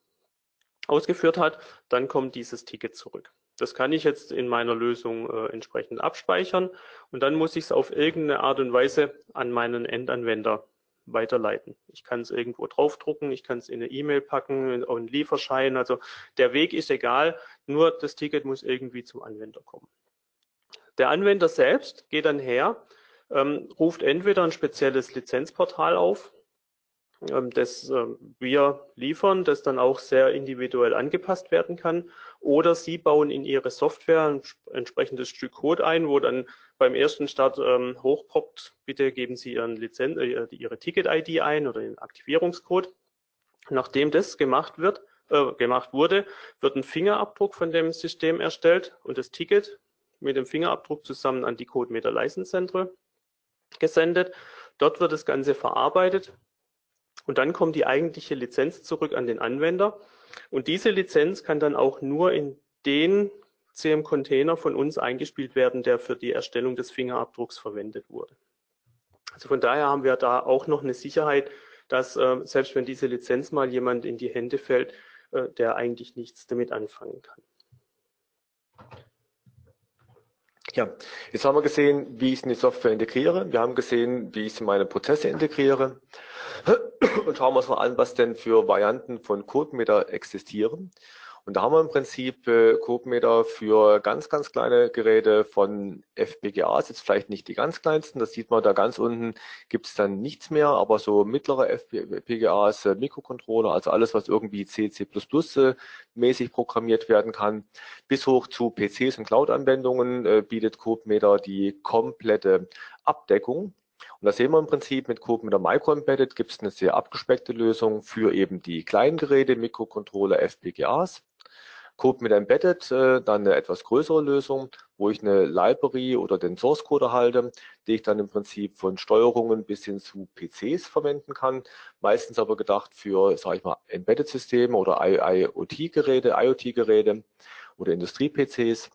ausgeführt hat, dann kommt dieses Ticket zurück. Das kann ich jetzt in meiner Lösung entsprechend abspeichern, und dann muss ich es auf irgendeine Art und Weise an meinen Endanwender weiterleiten. Ich kann es irgendwo draufdrucken, ich kann es in eine E-Mail packen, in einen Lieferschein. Also der Weg ist egal, nur das Ticket muss irgendwie zum Anwender kommen. Der Anwender selbst geht dann her, ähm, ruft entweder ein spezielles Lizenzportal auf, ähm, das ähm, wir liefern, das dann auch sehr individuell angepasst werden kann, oder Sie bauen in Ihre Software ein entsprechendes Stück Code ein, wo dann beim ersten Start ähm, hochpoppt, bitte geben Sie Ihren Lizenz, äh, Ihre Ticket-I D ein oder den Aktivierungscode. Nachdem das gemacht wird, äh, gemacht wurde, wird ein Fingerabdruck von dem System erstellt und das Ticket mit dem Fingerabdruck zusammen an die CodeMeter License Central gesendet. Dort wird das Ganze verarbeitet und dann kommt die eigentliche Lizenz zurück an den Anwender. Und diese Lizenz kann dann auch nur in den C M-Container von uns eingespielt werden, der für die Erstellung des Fingerabdrucks verwendet wurde. Also von daher haben wir da auch noch eine Sicherheit, dass äh, selbst wenn diese Lizenz mal jemand in die Hände fällt, äh, der eigentlich nichts damit anfangen kann. Ja, jetzt haben wir gesehen, wie ich es in die Software integriere. Wir haben gesehen, wie ich es in meine Prozesse integriere. Und schauen wir uns mal an, was denn für Varianten von CodeMeter existieren. Und da haben wir im Prinzip äh, CodeMeter für ganz, ganz kleine Geräte von F P G As, jetzt vielleicht nicht die ganz kleinsten. Das sieht man da ganz unten, gibt es dann nichts mehr, aber so mittlere F P G As, äh, Mikrocontroller, also alles, was irgendwie C, C plus plus äh, mäßig programmiert werden kann, bis hoch zu P Cs und Cloud-Anwendungen äh, bietet CodeMeter die komplette Abdeckung. Und da sehen wir im Prinzip mit CodeMeter Micro Embedded gibt es eine sehr abgespeckte Lösung für eben die kleinen Geräte, Mikrocontroller, F P G As. CodeMeter Embedded, äh, dann eine etwas größere Lösung, wo ich eine Library oder den Source Code erhalte, die ich dann im Prinzip von Steuerungen bis hin zu P Cs verwenden kann. Meistens aber gedacht für, sage ich mal, Embedded-Systeme oder IoT-Geräte, IoT-Geräte oder Industrie-P Cs.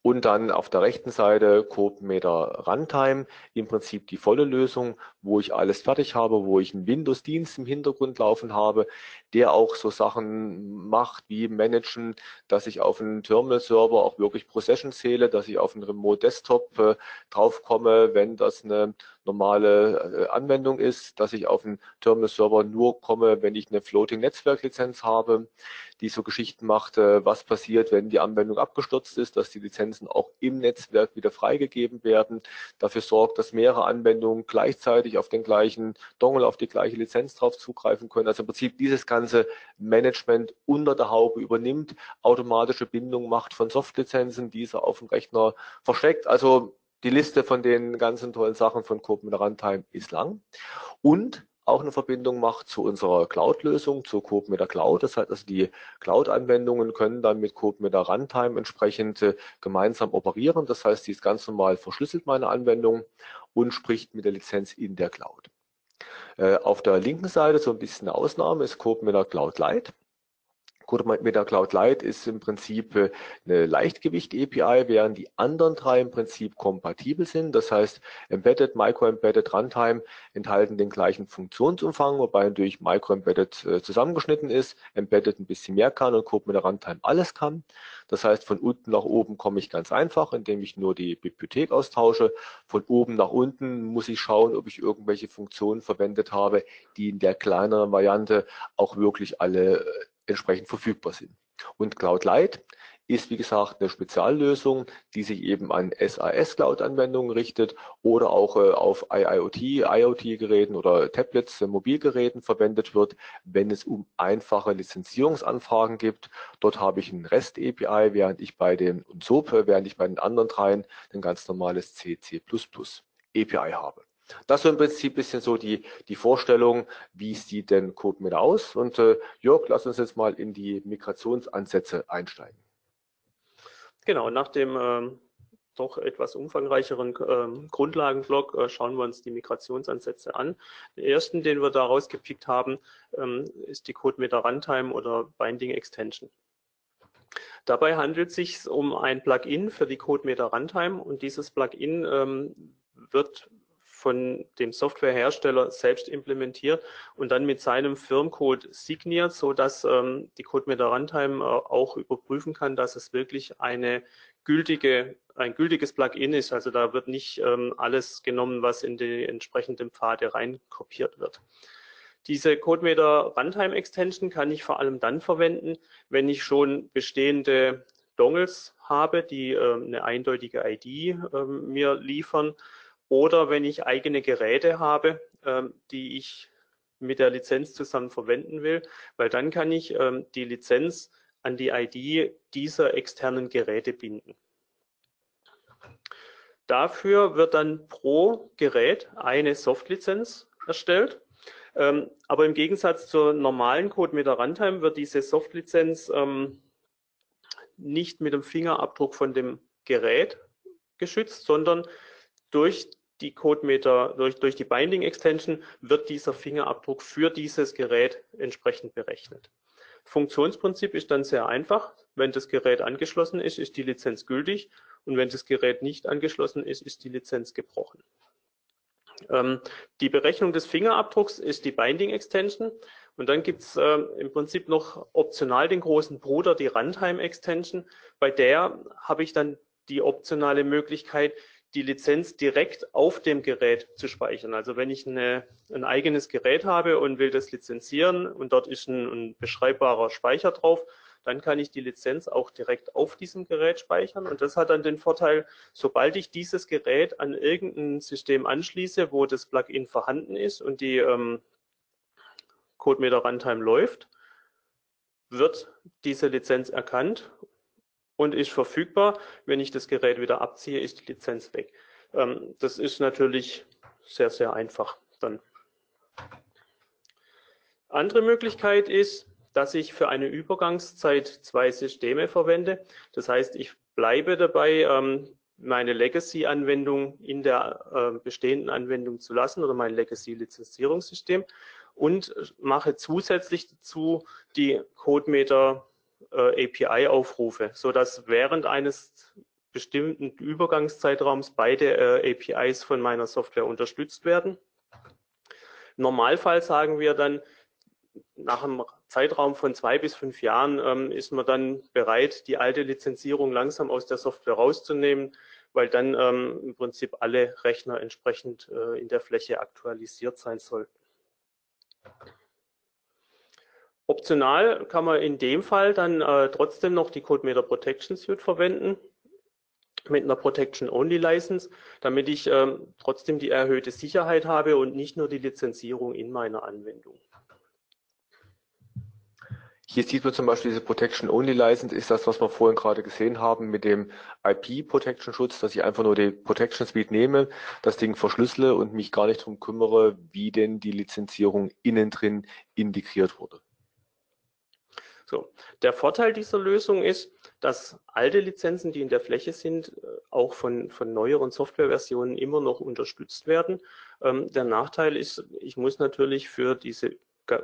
Und dann auf der rechten Seite CodeMeter Runtime, im Prinzip die volle Lösung, wo ich alles fertig habe, wo ich einen Windows-Dienst im Hintergrund laufen habe, der auch so Sachen macht wie managen, dass ich auf einen Terminal-Server auch wirklich Prozession zähle, dass ich auf einen Remote-Desktop äh, draufkomme, wenn das eine normale äh, Anwendung ist, dass ich auf einen Terminal-Server nur komme, wenn ich eine Floating-Netzwerk-Lizenz habe, die so Geschichten macht, äh, was passiert, wenn die Anwendung abgestürzt ist, dass die Lizenz auch im Netzwerk wieder freigegeben werden, dafür sorgt, dass mehrere Anwendungen gleichzeitig auf den gleichen Dongle, auf die gleiche Lizenz drauf zugreifen können. Also im Prinzip dieses ganze Management unter der Haube übernimmt, automatische Bindung macht von Softlizenzen, diese auf dem Rechner versteckt. Also die Liste von den ganzen tollen Sachen von CodeMeter Runtime ist lang. Und auch eine Verbindung macht zu unserer Cloud-Lösung, zu CodeMeter Cloud. Das heißt, also die Cloud-Anwendungen können dann mit CodeMeter Runtime entsprechend äh, gemeinsam operieren. Das heißt, sie ist ganz normal verschlüsselt, meine Anwendung, und spricht mit der Lizenz in der Cloud. Äh, auf der linken Seite, so ein bisschen eine Ausnahme, ist CodeMeter Cloud Light. CodeMeter Cloud Light ist im Prinzip eine Leichtgewicht-A P I, während die anderen drei im Prinzip kompatibel sind. Das heißt, Embedded, Micro-Embedded, Runtime enthalten den gleichen Funktionsumfang, wobei natürlich Micro-Embedded äh, zusammengeschnitten ist, Embedded ein bisschen mehr kann und CodeMeter Runtime alles kann. Das heißt, von unten nach oben komme ich ganz einfach, indem ich nur die Bibliothek austausche. Von oben nach unten muss ich schauen, ob ich irgendwelche Funktionen verwendet habe, die in der kleineren Variante auch wirklich alle äh, entsprechend verfügbar sind. Und Cloud Light ist, wie gesagt, eine Speziallösung, die sich eben an S A S-Cloud-Anwendungen richtet oder auch äh, auf I O T, I O T-Geräten oder Tablets, äh, Mobilgeräten verwendet wird, wenn es um einfache Lizenzierungsanfragen gibt. Dort habe ich ein REST-A P I, während ich bei den und SOAP, während ich bei den anderen dreien ein ganz normales C, C plus plus A P I habe. Das ist im Prinzip ein bisschen so die, die Vorstellung, wie sieht denn CodeMeter aus? Und äh, Jörg, lass uns jetzt mal in die Migrationsansätze einsteigen. Genau, nach dem ähm, doch etwas umfangreicheren ähm, Grundlagenblock äh, schauen wir uns die Migrationsansätze an. Den ersten, den wir da rausgepickt haben, ähm, ist die CodeMeter Runtime oder Binding Extension. Dabei handelt es sich um ein Plugin für die CodeMeter Runtime, und dieses Plugin ähm, wird von dem Softwarehersteller selbst implementiert und dann mit seinem Firmcode signiert, sodass ähm, die CodeMeter Runtime äh, auch überprüfen kann, dass es wirklich eine gültige, ein gültiges Plugin ist. Also da wird nicht ähm, alles genommen, was in die entsprechenden Pfade reinkopiert wird. Diese CodeMeter Runtime Extension kann ich vor allem dann verwenden, wenn ich schon bestehende Dongles habe, die äh, eine eindeutige I D äh, mir liefern, oder wenn ich eigene Geräte habe, ähm, die ich mit der Lizenz zusammen verwenden will, weil dann kann ich ähm, die Lizenz an die I D dieser externen Geräte binden. Dafür wird dann pro Gerät eine Softlizenz erstellt. Ähm, aber im Gegensatz zur normalen CodeMeter Runtime wird diese Softlizenz ähm, nicht mit dem Fingerabdruck von dem Gerät geschützt, sondern durch die CodeMeter, durch, durch die Binding Extension wird dieser Fingerabdruck für dieses Gerät entsprechend berechnet. Funktionsprinzip ist dann sehr einfach. Wenn das Gerät angeschlossen ist, ist die Lizenz gültig, und wenn das Gerät nicht angeschlossen ist, ist die Lizenz gebrochen. Ähm, die Berechnung des Fingerabdrucks ist die Binding Extension. Und dann gibt's äh, im Prinzip noch optional den großen Bruder, die Runtime Extension. Bei der habe ich dann die optionale Möglichkeit, die Lizenz direkt auf dem Gerät zu speichern. Also wenn ich eine, ein eigenes Gerät habe und will das lizenzieren und dort ist ein, ein beschreibbarer Speicher drauf, dann kann ich die Lizenz auch direkt auf diesem Gerät speichern. Und das hat dann den Vorteil, sobald ich dieses Gerät an irgendein System anschließe, wo das Plugin vorhanden ist und die ähm, CodeMeter Runtime läuft, wird diese Lizenz erkannt und ist verfügbar. Wenn ich das Gerät wieder abziehe, ist die Lizenz weg. Ähm, das ist natürlich sehr, sehr einfach dann. Andere Möglichkeit ist, dass ich für eine Übergangszeit zwei Systeme verwende. Das heißt, ich bleibe dabei, meine Legacy-Anwendung in der bestehenden Anwendung zu lassen oder mein Legacy-Lizenzierungssystem und mache zusätzlich dazu die CodeMeter A P I-Aufrufe, sodass während eines bestimmten Übergangszeitraums beide A P Is von meiner Software unterstützt werden. Im Normalfall sagen wir dann, nach einem Zeitraum von zwei bis fünf Jahren ähm, ist man dann bereit, die alte Lizenzierung langsam aus der Software rauszunehmen, weil dann ähm, im Prinzip alle Rechner entsprechend äh, in der Fläche aktualisiert sein sollten. Optional kann man in dem Fall dann äh, trotzdem noch die CodeMeter Protection Suite verwenden mit einer Protection-Only-License, damit ich äh, trotzdem die erhöhte Sicherheit habe und nicht nur die Lizenzierung in meiner Anwendung. Hier sieht man zum Beispiel, diese Protection-Only-License ist das, was wir vorhin gerade gesehen haben mit dem I P-Protection-Schutz, dass ich einfach nur die Protection-Suite nehme, das Ding verschlüssele und mich gar nicht darum kümmere, wie denn die Lizenzierung innen drin integriert wurde. So, der Vorteil dieser Lösung ist, dass alte Lizenzen, die in der Fläche sind, auch von, von neueren Softwareversionen immer noch unterstützt werden. Ähm, der Nachteil ist, ich muss natürlich für diese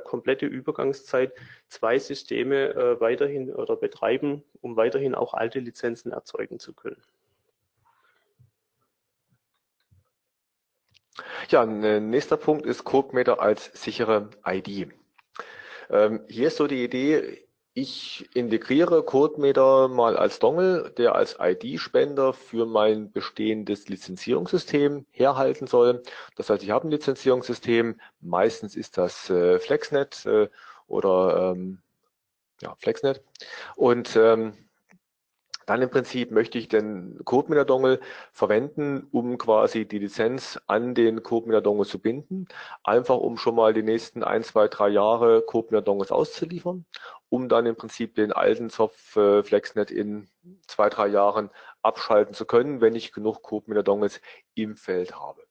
komplette Übergangszeit zwei Systeme äh, weiterhin oder betreiben, um weiterhin auch alte Lizenzen erzeugen zu können. Ja, ein nächster Punkt ist CodeMeter als sichere I D. Ähm, hier ist so die Idee, ich integriere CodeMeter mal als Dongle, der als I D-Spender für mein bestehendes Lizenzierungssystem herhalten soll. Das heißt, ich habe ein Lizenzierungssystem, meistens ist das äh, Flexnet äh, oder ähm, ja, Flexnet. Und ähm, dann im Prinzip möchte ich den CodeMeter Dongle verwenden, um quasi die Lizenz an den CodeMeter Dongle zu binden. Einfach um schon mal die nächsten ein, zwei, drei Jahre CodeMeter Dongles auszuliefern, um dann im Prinzip den alten Zopf äh, Flexnet in zwei, drei Jahren abschalten zu können, wenn ich genug CodeMeter Dongles im Feld habe.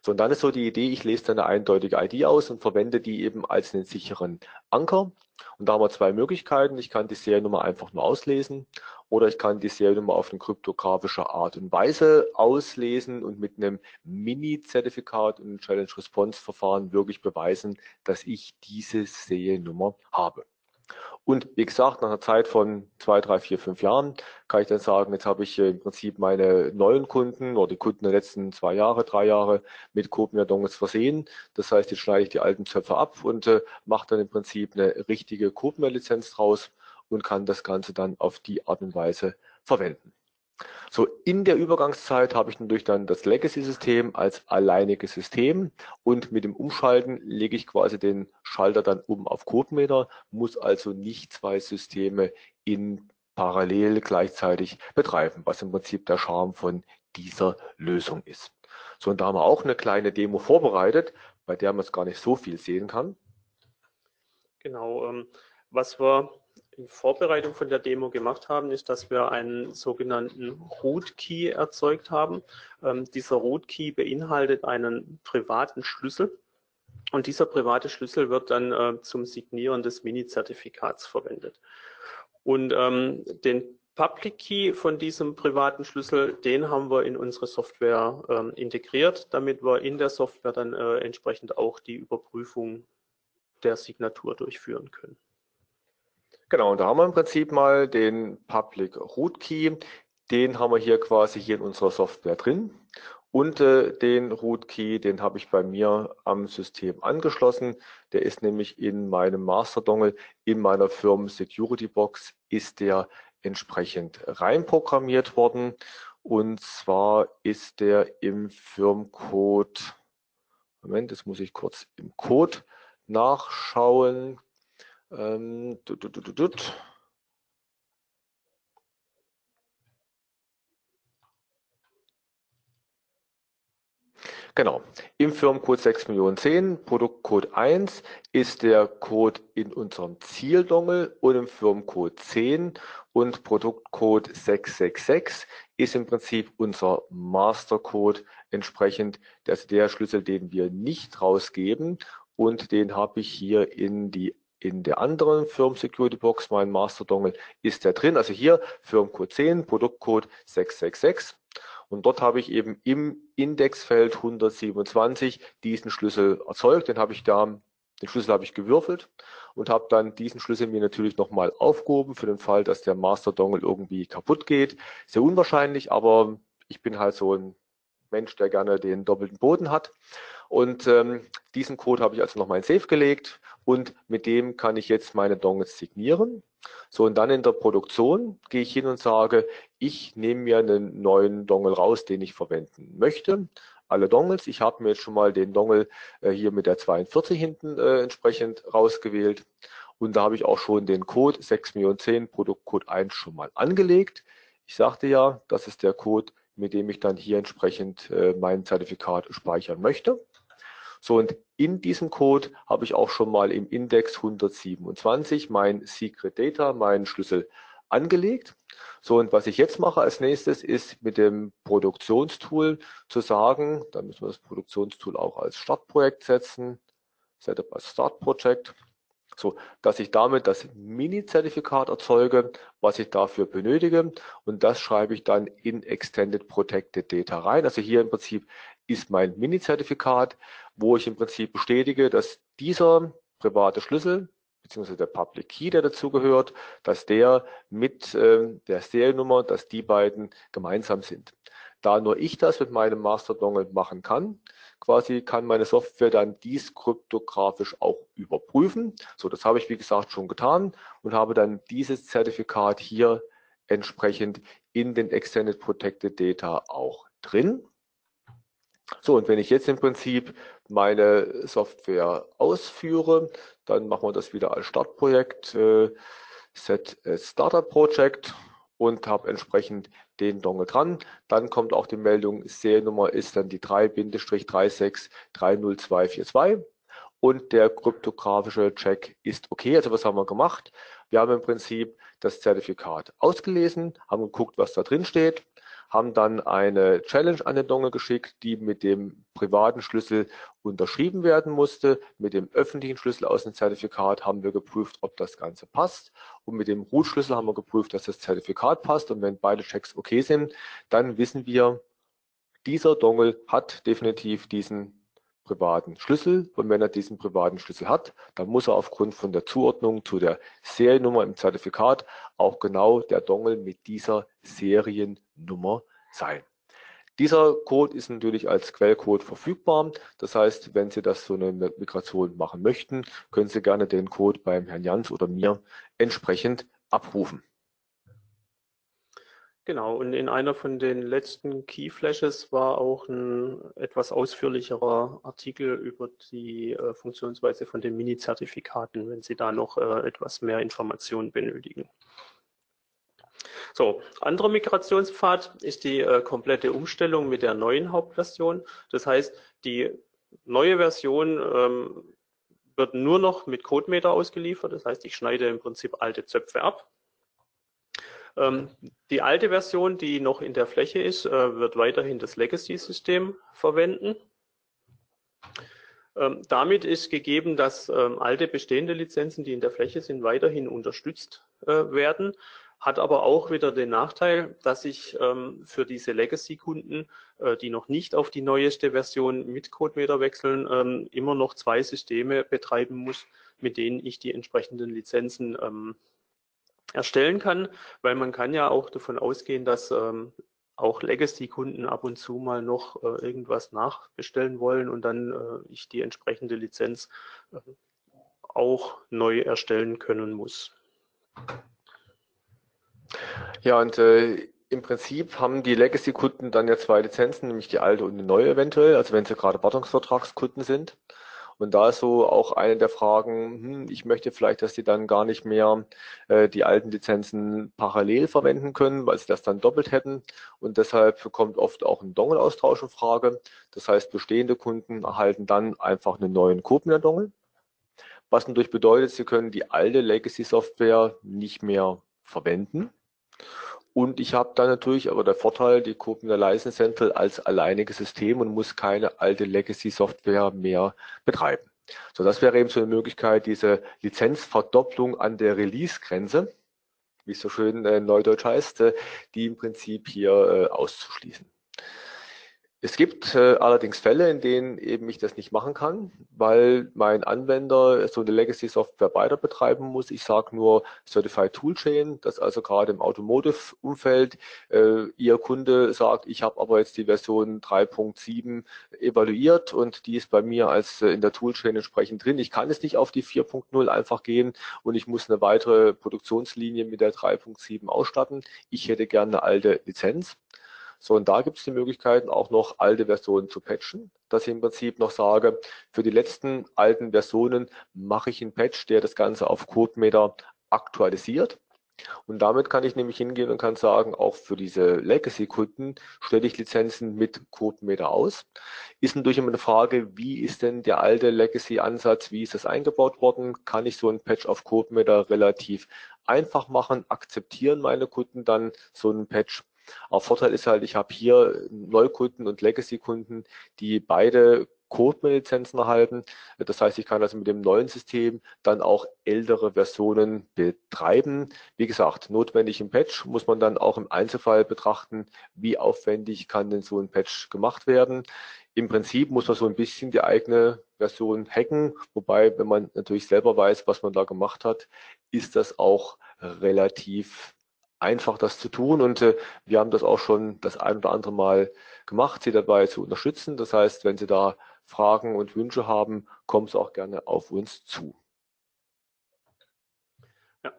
So, und dann ist so die Idee, ich lese dann eine eindeutige I D aus und verwende die eben als einen sicheren Anker. Und da haben wir zwei Möglichkeiten. Ich kann die Seriennummer einfach nur auslesen oder ich kann die Seriennummer auf eine kryptografische Art und Weise auslesen und mit einem Mini-Zertifikat und einem Challenge-Response-Verfahren wirklich beweisen, dass ich diese Seriennummer habe. Und wie gesagt, nach einer Zeit von zwei, drei, vier, fünf Jahren kann ich dann sagen, jetzt habe ich im Prinzip meine neuen Kunden oder die Kunden der letzten zwei Jahre, drei Jahre mit CodeMeter Dongles versehen. Das heißt, jetzt schneide ich die alten Zöpfe ab und äh, mache dann im Prinzip eine richtige CodeMeter Lizenz draus und kann das Ganze dann auf die Art und Weise verwenden. So, in der Übergangszeit habe ich natürlich dann das Legacy-System als alleiniges System und mit dem Umschalten lege ich quasi den Schalter dann um auf CodeMeter, muss also nicht zwei Systeme in parallel gleichzeitig betreiben, was im Prinzip der Charme von dieser Lösung ist. So, und da haben wir auch eine kleine Demo vorbereitet, bei der man es gar nicht so viel sehen kann. Genau, ähm, was wir in Vorbereitung von der Demo gemacht haben, ist, dass wir einen sogenannten Root-Key erzeugt haben. Ähm, dieser Root-Key beinhaltet einen privaten Schlüssel und dieser private Schlüssel wird dann äh, zum Signieren des Mini-Zertifikats verwendet. Und ähm, den Public-Key von diesem privaten Schlüssel, den haben wir in unsere Software ähm, integriert, damit wir in der Software dann äh, entsprechend auch die Überprüfung der Signatur durchführen können. Genau, und da haben wir im Prinzip mal den Public Root Key, den haben wir hier quasi hier in unserer Software drin Und äh, den Root Key, den habe ich bei mir am System angeschlossen. Der ist nämlich in meinem Master Dongle, in meiner Firmen Security Box, ist der entsprechend reinprogrammiert worden. Und zwar ist der im Firmencode, Moment, jetzt muss ich kurz im Code nachschauen. Ähm, tut, tut, tut, tut. Genau, im Firmencode sechs Millionen zehn, Produktcode eins ist der Code in unserem Zieldongle und im Firmencode zehn und Produktcode sechs sechs sechs ist im Prinzip unser Mastercode entsprechend, also der Schlüssel, den wir nicht rausgeben, und den habe ich hier in die in der anderen Firmen Security Box, mein Master Dongle, ist der drin, also hier Firmencode zehn, Produktcode sechs sechs sechs. Und dort habe ich eben im Indexfeld hundertsiebenundzwanzig diesen Schlüssel erzeugt. Den habe ich da, den Schlüssel habe ich gewürfelt und habe dann diesen Schlüssel mir natürlich nochmal aufgehoben für den Fall, dass der Master Dongle irgendwie kaputt geht. Sehr unwahrscheinlich, aber ich bin halt so ein Mensch, der gerne den doppelten Boden hat. Und ähm, diesen Code habe ich also nochmal in Safe gelegt und mit dem kann ich jetzt meine Dongles signieren. So, und dann in der Produktion gehe ich hin und sage, ich nehme mir einen neuen Dongle raus, den ich verwenden möchte. Alle Dongles, ich habe mir jetzt schon mal den Dongle äh, hier mit der zweiundvierzig hinten äh, entsprechend rausgewählt. Und da habe ich auch schon den Code sechs Millionen zehn Produktcode eins schon mal angelegt. Ich sagte ja, das ist der Code, mit dem ich dann hier entsprechend äh, mein Zertifikat speichern möchte. So, und in diesem Code habe ich auch schon mal im Index hundertsiebenundzwanzig mein Secret Data, meinen Schlüssel angelegt. So, und was ich jetzt mache als nächstes ist mit dem Produktionstool zu sagen, da müssen wir das Produktionstool auch als Startprojekt setzen, Setup als Start Project, so, dass ich damit das Mini-Zertifikat erzeuge, was ich dafür benötige, und das schreibe ich dann in Extended Protected Data rein. Also hier im Prinzip ist mein Mini-Zertifikat, wo ich im Prinzip bestätige, dass dieser private Schlüssel beziehungsweise der Public Key, der dazugehört, dass der mit äh, der Seriennummer, dass die beiden gemeinsam sind. Da nur ich das mit meinem Master Dongle machen kann, quasi kann meine Software dann dies kryptografisch auch überprüfen. So, das habe ich wie gesagt schon getan und habe dann dieses Zertifikat hier entsprechend in den Extended Protected Data auch drin. So, und wenn ich jetzt im Prinzip meine Software ausführe, dann machen wir das wieder als Startprojekt, äh, Set Startup Project, und habe entsprechend den Dongle dran. Dann kommt auch die Meldung, Seriennummer ist dann die drei drei sechs drei null zwei vier zwei und der kryptografische Check ist okay. Also was haben wir gemacht? Wir haben im Prinzip das Zertifikat ausgelesen, haben geguckt, was da drin steht, haben dann eine Challenge an den Dongle geschickt, die mit dem privaten Schlüssel unterschrieben werden musste. Mit dem öffentlichen Schlüssel aus dem Zertifikat haben wir geprüft, ob das Ganze passt. Und mit dem Root-Schlüssel haben wir geprüft, dass das Zertifikat passt. Und wenn beide Checks okay sind, dann wissen wir, dieser Dongle hat definitiv diesen privaten Schlüssel. Und wenn er diesen privaten Schlüssel hat, dann muss er aufgrund von der Zuordnung zu der Seriennummer im Zertifikat auch genau der Dongle mit dieser Seriennummer sein. Dieser Code ist natürlich als Quellcode verfügbar. Das heißt, wenn Sie das so eine Migration machen möchten, können Sie gerne den Code beim Herrn Janz oder mir entsprechend abrufen. Genau, und in einer von den letzten Keyflashes war auch ein etwas ausführlicherer Artikel über die äh, Funktionsweise von den Mini-Zertifikaten, wenn Sie da noch äh, etwas mehr Informationen benötigen. So, anderer Migrationspfad ist die äh, komplette Umstellung mit der neuen Hauptversion. Das heißt, die neue Version ähm, wird nur noch mit CodeMeter ausgeliefert. Das heißt, ich schneide im Prinzip alte Zöpfe ab. Die alte Version, die noch in der Fläche ist, wird weiterhin das Legacy-System verwenden. Damit ist gegeben, dass alte bestehende Lizenzen, die in der Fläche sind, weiterhin unterstützt werden, hat aber auch wieder den Nachteil, dass ich für diese Legacy-Kunden, die noch nicht auf die neueste Version mit CodeMeter wechseln, immer noch zwei Systeme betreiben muss, mit denen ich die entsprechenden Lizenzen erstellen kann, weil man kann ja auch davon ausgehen, dass ähm, auch Legacy-Kunden ab und zu mal noch äh, irgendwas nachbestellen wollen und dann äh, ich die entsprechende Lizenz äh, auch neu erstellen können muss. Ja, und äh, im Prinzip haben die Legacy-Kunden dann ja zwei Lizenzen, nämlich die alte und die neue eventuell, also wenn sie gerade Wartungsvertragskunden sind. Und da ist so auch eine der Fragen, hm, ich möchte vielleicht, dass die dann gar nicht mehr äh, die alten Lizenzen parallel verwenden können, weil sie das dann doppelt hätten. Und deshalb kommt oft auch ein Dongle-Austausch in Frage. Das heißt, bestehende Kunden erhalten dann einfach einen neuen CodeMeter-Dongle. Was natürlich bedeutet, sie können die alte Legacy-Software nicht mehr verwenden. Und ich habe dann natürlich aber der Vorteil, die CodeMeter License Central als alleiniges System und muss keine alte Legacy-Software mehr betreiben. So, das wäre eben so eine Möglichkeit, diese Lizenzverdopplung an der Release-Grenze, wie es so schön äh, neudeutsch heißt, äh, die im Prinzip hier äh, auszuschließen. Es gibt äh, allerdings Fälle, in denen eben ich das nicht machen kann, weil mein Anwender so eine Legacy-Software weiter betreiben muss. Ich sage nur Certified Toolchain, dass also gerade im Automotive-Umfeld äh, Ihr Kunde sagt, ich habe aber jetzt die Version drei Punkt sieben evaluiert und die ist bei mir als äh, in der Toolchain entsprechend drin. Ich kann es nicht auf die vier Punkt null einfach gehen und ich muss eine weitere Produktionslinie mit der drei Punkt sieben ausstatten. Ich hätte gerne eine alte Lizenz. So, und da gibt es die Möglichkeiten, auch noch alte Versionen zu patchen, dass ich im Prinzip noch sage, für die letzten alten Versionen mache ich einen Patch, der das Ganze auf CodeMeter aktualisiert. Und damit kann ich nämlich hingehen und kann sagen, auch für diese Legacy-Kunden stelle ich Lizenzen mit CodeMeter aus. Ist natürlich immer eine Frage, wie ist denn der alte Legacy-Ansatz, wie ist das eingebaut worden? Kann ich so einen Patch auf CodeMeter relativ einfach machen? Akzeptieren meine Kunden dann so einen Patch? Aber Vorteil ist halt, ich habe hier Neukunden und Legacy-Kunden, die beide CodeMeter-Lizenzen erhalten. Das heißt, ich kann also mit dem neuen System dann auch ältere Versionen betreiben. Wie gesagt, notwendig im Patch muss man dann auch im Einzelfall betrachten, wie aufwendig kann denn so ein Patch gemacht werden. Im Prinzip muss man so ein bisschen die eigene Version hacken, wobei, wenn man natürlich selber weiß, was man da gemacht hat, ist das auch relativ einfach das zu tun, und äh, wir haben das auch schon das ein oder andere Mal gemacht, Sie dabei zu unterstützen. Das heißt, wenn Sie da Fragen und Wünsche haben, kommen Sie auch gerne auf uns zu. Ja,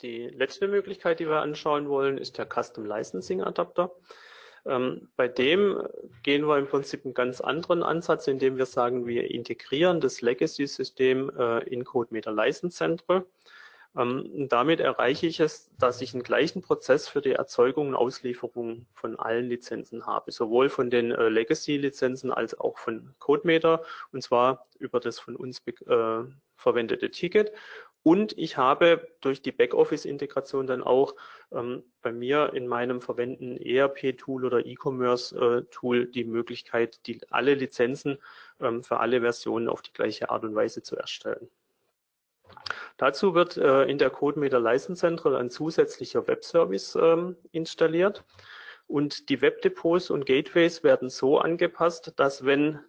die letzte Möglichkeit, die wir anschauen wollen, ist der Custom Licensing Adapter. Ähm, bei dem gehen wir im Prinzip einen ganz anderen Ansatz, indem wir sagen, wir integrieren das Legacy-System äh, in CodeMeter License Central. Ähm, damit erreiche ich es, dass ich einen gleichen Prozess für die Erzeugung und Auslieferung von allen Lizenzen habe, sowohl von den äh, Legacy-Lizenzen als auch von CodeMeter, und zwar über das von uns äh, verwendete Ticket. Und ich habe durch die Backoffice-Integration dann auch ähm, bei mir in meinem verwendeten E R P-Tool oder E-Commerce-Tool die Möglichkeit, die, alle Lizenzen ähm, für alle Versionen auf die gleiche Art und Weise zu erstellen. Dazu wird äh, in der CodeMeter License Central ein zusätzlicher Webservice ähm, installiert, und die Webdepots und Gateways werden so angepasst, dass, wenn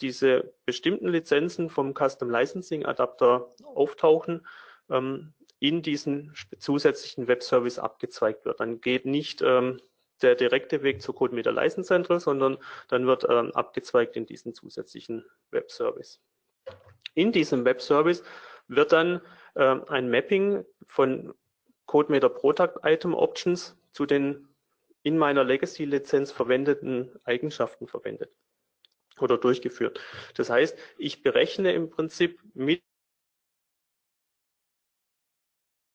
diese bestimmten Lizenzen vom Custom Licensing Adapter auftauchen, ähm, in diesen zusätzlichen Webservice abgezweigt wird. Dann geht nicht ähm, der direkte Weg zur CodeMeter License Central, sondern dann wird ähm, abgezweigt in diesen zusätzlichen Webservice. In diesem Webservice wird dann äh, ein Mapping von CodeMeter Product Item Options zu den in meiner Legacy-Lizenz verwendeten Eigenschaften verwendet oder durchgeführt. Das heißt, ich berechne im Prinzip mit,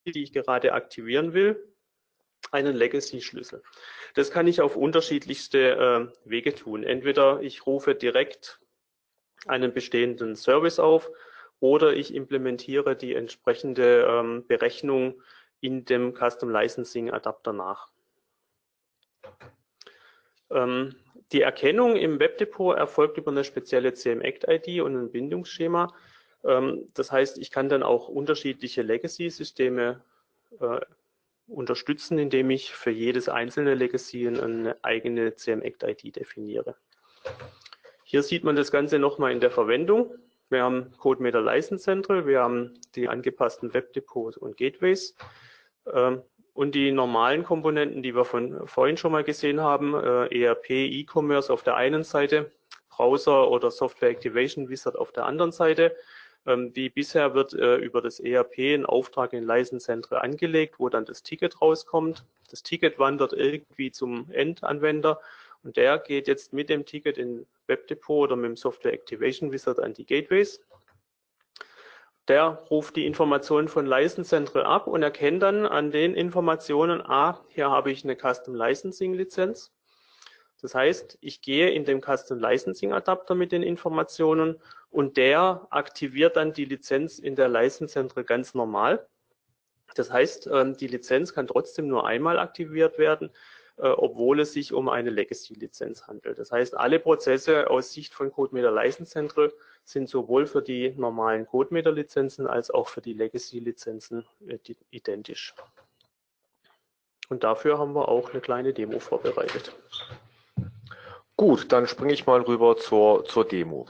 die ich gerade aktivieren will, einen Legacy-Schlüssel. Das kann ich auf unterschiedlichste äh, Wege tun. Entweder ich rufe direkt einen bestehenden Service auf, oder ich implementiere die entsprechende ähm, Berechnung in dem Custom Licensing Adapter nach. Ähm, die Erkennung im Webdepot erfolgt über eine spezielle C M-Act I D und ein Bindungsschema. Ähm, das heißt, ich kann dann auch unterschiedliche Legacy-Systeme äh, unterstützen, indem ich für jedes einzelne Legacy eine eigene C M-Act I D definiere. Hier sieht man das Ganze nochmal in der Verwendung. Wir haben CodeMeter License Central, wir haben die angepassten Webdepots und Gateways. Ähm, Und die normalen Komponenten, die wir von vorhin schon mal gesehen haben, äh, E R P, E-Commerce auf der einen Seite, Browser oder Software Activation Wizard auf der anderen Seite. Ähm, wie bisher wird äh, über das E R P ein Auftrag in License-Centre angelegt, wo dann das Ticket rauskommt. Das Ticket wandert irgendwie zum Endanwender und der geht jetzt mit dem Ticket in Webdepot oder mit dem Software Activation Wizard an die Gateways. Der ruft die Informationen von License-Centre ab und erkennt dann an den Informationen, ah, hier habe ich eine Custom Licensing Lizenz. Das heißt, ich gehe in den Custom Licensing Adapter mit den Informationen und der aktiviert dann die Lizenz in der License-Centre ganz normal. Das heißt, die Lizenz kann trotzdem nur einmal aktiviert werden, obwohl es sich um eine Legacy-Lizenz handelt. Das heißt, alle Prozesse aus Sicht von CodeMeter License Central sind sowohl für die normalen CodeMeter-Lizenzen als auch für die Legacy-Lizenzen identisch. Und dafür haben wir auch eine kleine Demo vorbereitet. Gut, dann springe ich mal rüber zur, zur Demo.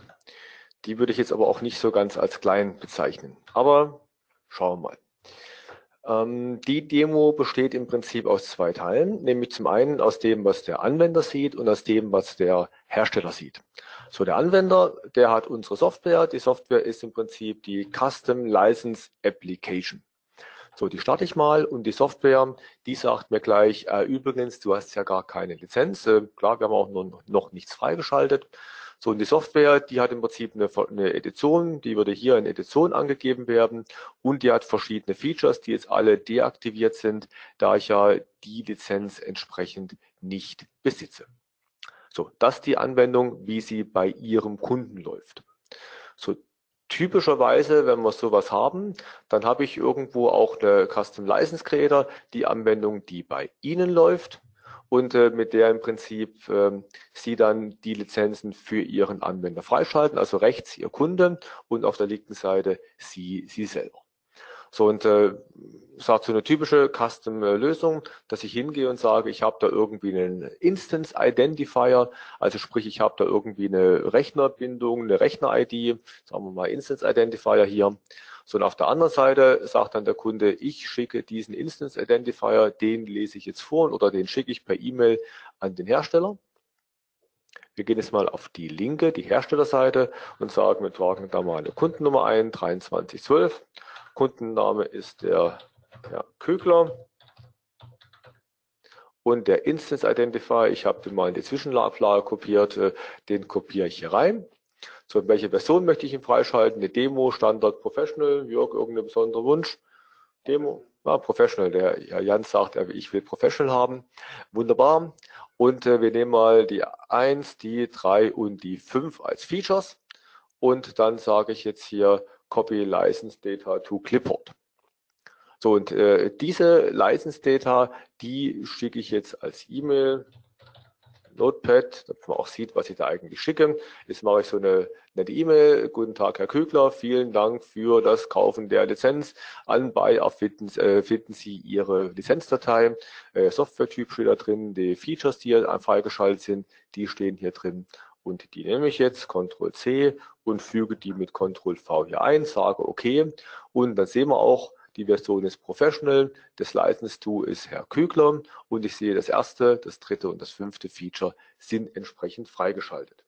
Die würde ich jetzt aber auch nicht so ganz als klein bezeichnen. Aber schauen wir mal. Die Demo besteht im Prinzip aus zwei Teilen, nämlich zum einen aus dem, was der Anwender sieht und aus dem, was der Hersteller sieht. So, der Anwender, der hat unsere Software. Die Software ist im Prinzip die Custom License Application. So, die starte ich mal und die Software, die sagt mir gleich, äh, übrigens, du hast ja gar keine Lizenz. Äh, klar, wir haben auch noch, noch nichts freigeschaltet. So, und die Software, die hat im Prinzip eine, eine Edition, die würde hier in Edition angegeben werden und die hat verschiedene Features, die jetzt alle deaktiviert sind, da ich ja die Lizenz entsprechend nicht besitze. So, das ist die Anwendung, wie sie bei Ihrem Kunden läuft. So, typischerweise, wenn wir sowas haben, dann habe ich irgendwo auch eine Custom License Creator, die Anwendung, die bei Ihnen läuft. Und äh, mit der im Prinzip äh, Sie dann die Lizenzen für Ihren Anwender freischalten, also rechts Ihr Kunde und auf der linken Seite Sie, Sie selber. So, und äh, sagt so eine typische Custom-Lösung, dass ich hingehe und sage, ich habe da irgendwie einen Instance Identifier, also sprich, ich habe da irgendwie eine Rechnerbindung, eine Rechner-I D, sagen wir mal Instance Identifier hier. So, und auf der anderen Seite sagt dann der Kunde, ich schicke diesen Instance Identifier, den lese ich jetzt vor oder den schicke ich per E-Mail an den Hersteller. Wir gehen jetzt mal auf die linke, die Herstellerseite und sagen, wir tragen da mal eine Kundennummer ein, dreiundzwanzig zwölf. Kundenname ist der Herr Kügler. Und der Instance Identifier, ich habe den mal in die Zwischenablage kopiert, den kopiere ich hier rein. So, welche Version möchte ich ihm freischalten? Eine Demo, Standard, Professional, Jörg, irgendein besonderer Wunsch? Demo, ja, Professional, der Herr Janz sagt, ich will Professional haben. Wunderbar. Und äh, wir nehmen mal die eins, die drei und die fünf als Features. Und dann sage ich jetzt hier Copy License Data to Clipboard. So, und äh, diese License Data, die schicke ich jetzt als E-Mail. Notepad, damit man auch sieht, was ich da eigentlich schicke. Jetzt mache ich so eine nette E-Mail. Guten Tag, Herr Kügler. Vielen Dank für das Kaufen der Lizenz. Anbei finden, äh, finden Sie Ihre Lizenzdatei. Äh, Softwaretyp steht da drin. Die Features, die hier freigeschaltet sind, die stehen hier drin. Und die nehme ich jetzt, Control C, und füge die mit Control V hier ein, sage okay. Und dann sehen wir auch, die Version ist Professional, das License to ist Herr Kügler und ich sehe, das erste, das dritte und das fünfte Feature sind entsprechend freigeschaltet.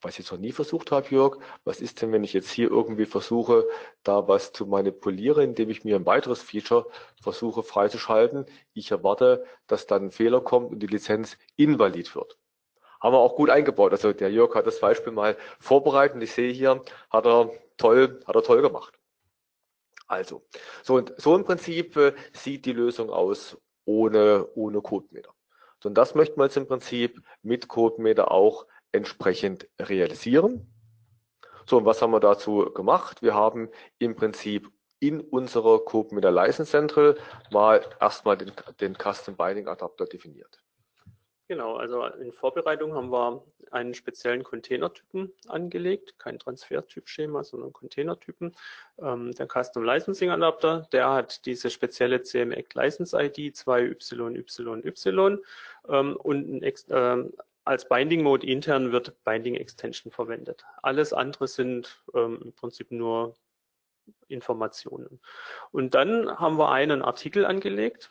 Was ich jetzt noch nie versucht habe, Jörg, was ist denn, wenn ich jetzt hier irgendwie versuche, da was zu manipulieren, indem ich mir ein weiteres Feature versuche freizuschalten? Ich erwarte, dass dann ein Fehler kommt und die Lizenz invalid wird. Haben wir auch gut eingebaut. Also der Jörg hat das Beispiel mal vorbereitet und ich sehe hier, hat er toll, hat er toll gemacht. Also, so, und so im Prinzip äh, sieht die Lösung aus ohne, ohne CodeMeter. So, und das möchten wir jetzt im Prinzip mit CodeMeter auch entsprechend realisieren. So, und was haben wir dazu gemacht? Wir haben im Prinzip in unserer CodeMeter License Central mal erstmal den, den Custom Binding Adapter definiert. Genau, also in Vorbereitung haben wir einen speziellen Containertypen angelegt, kein Transfertypschema, sondern Containertypen. Ähm, der Custom Licensing Adapter, der hat diese spezielle C M-Act License I D zwei Y Y Y ähm, und ein ähm, als Binding Mode intern wird Binding Extension verwendet. Alles andere sind ähm, im Prinzip nur Informationen. Und dann haben wir einen Artikel angelegt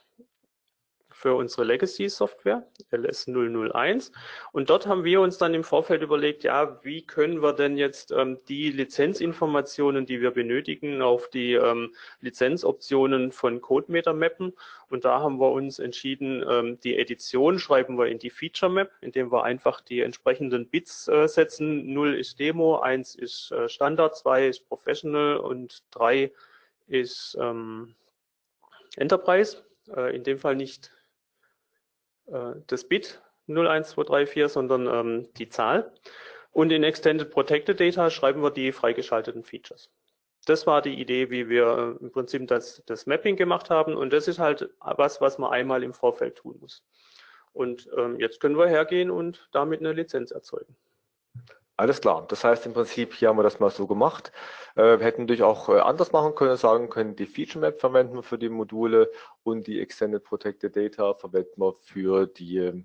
für unsere Legacy-Software, L S null null eins. Und dort haben wir uns dann im Vorfeld überlegt, ja, wie können wir denn jetzt ähm, die Lizenzinformationen, die wir benötigen, auf die ähm, Lizenzoptionen von CodeMeter mappen. Und da haben wir uns entschieden, ähm, die Edition schreiben wir in die Feature-Map, indem wir einfach die entsprechenden Bits äh, setzen. null ist Demo, eins ist äh, Standard, zwei ist Professional und drei ist ähm, Enterprise. Äh, in dem Fall nicht das Bit null eins zwei drei vier, sondern ähm, die Zahl. Und in Extended Protected Data schreiben wir die freigeschalteten Features. Das war die Idee, wie wir äh, im Prinzip das, das Mapping gemacht haben. Und das ist halt was, was man einmal im Vorfeld tun muss. Und ähm, jetzt können wir hergehen und damit eine Lizenz erzeugen. Alles klar. Das heißt, im Prinzip hier haben wir das mal so gemacht. Wir hätten natürlich auch anders machen können, sagen können, die Feature Map verwenden wir für die Module und die Extended Protected Data verwenden wir für die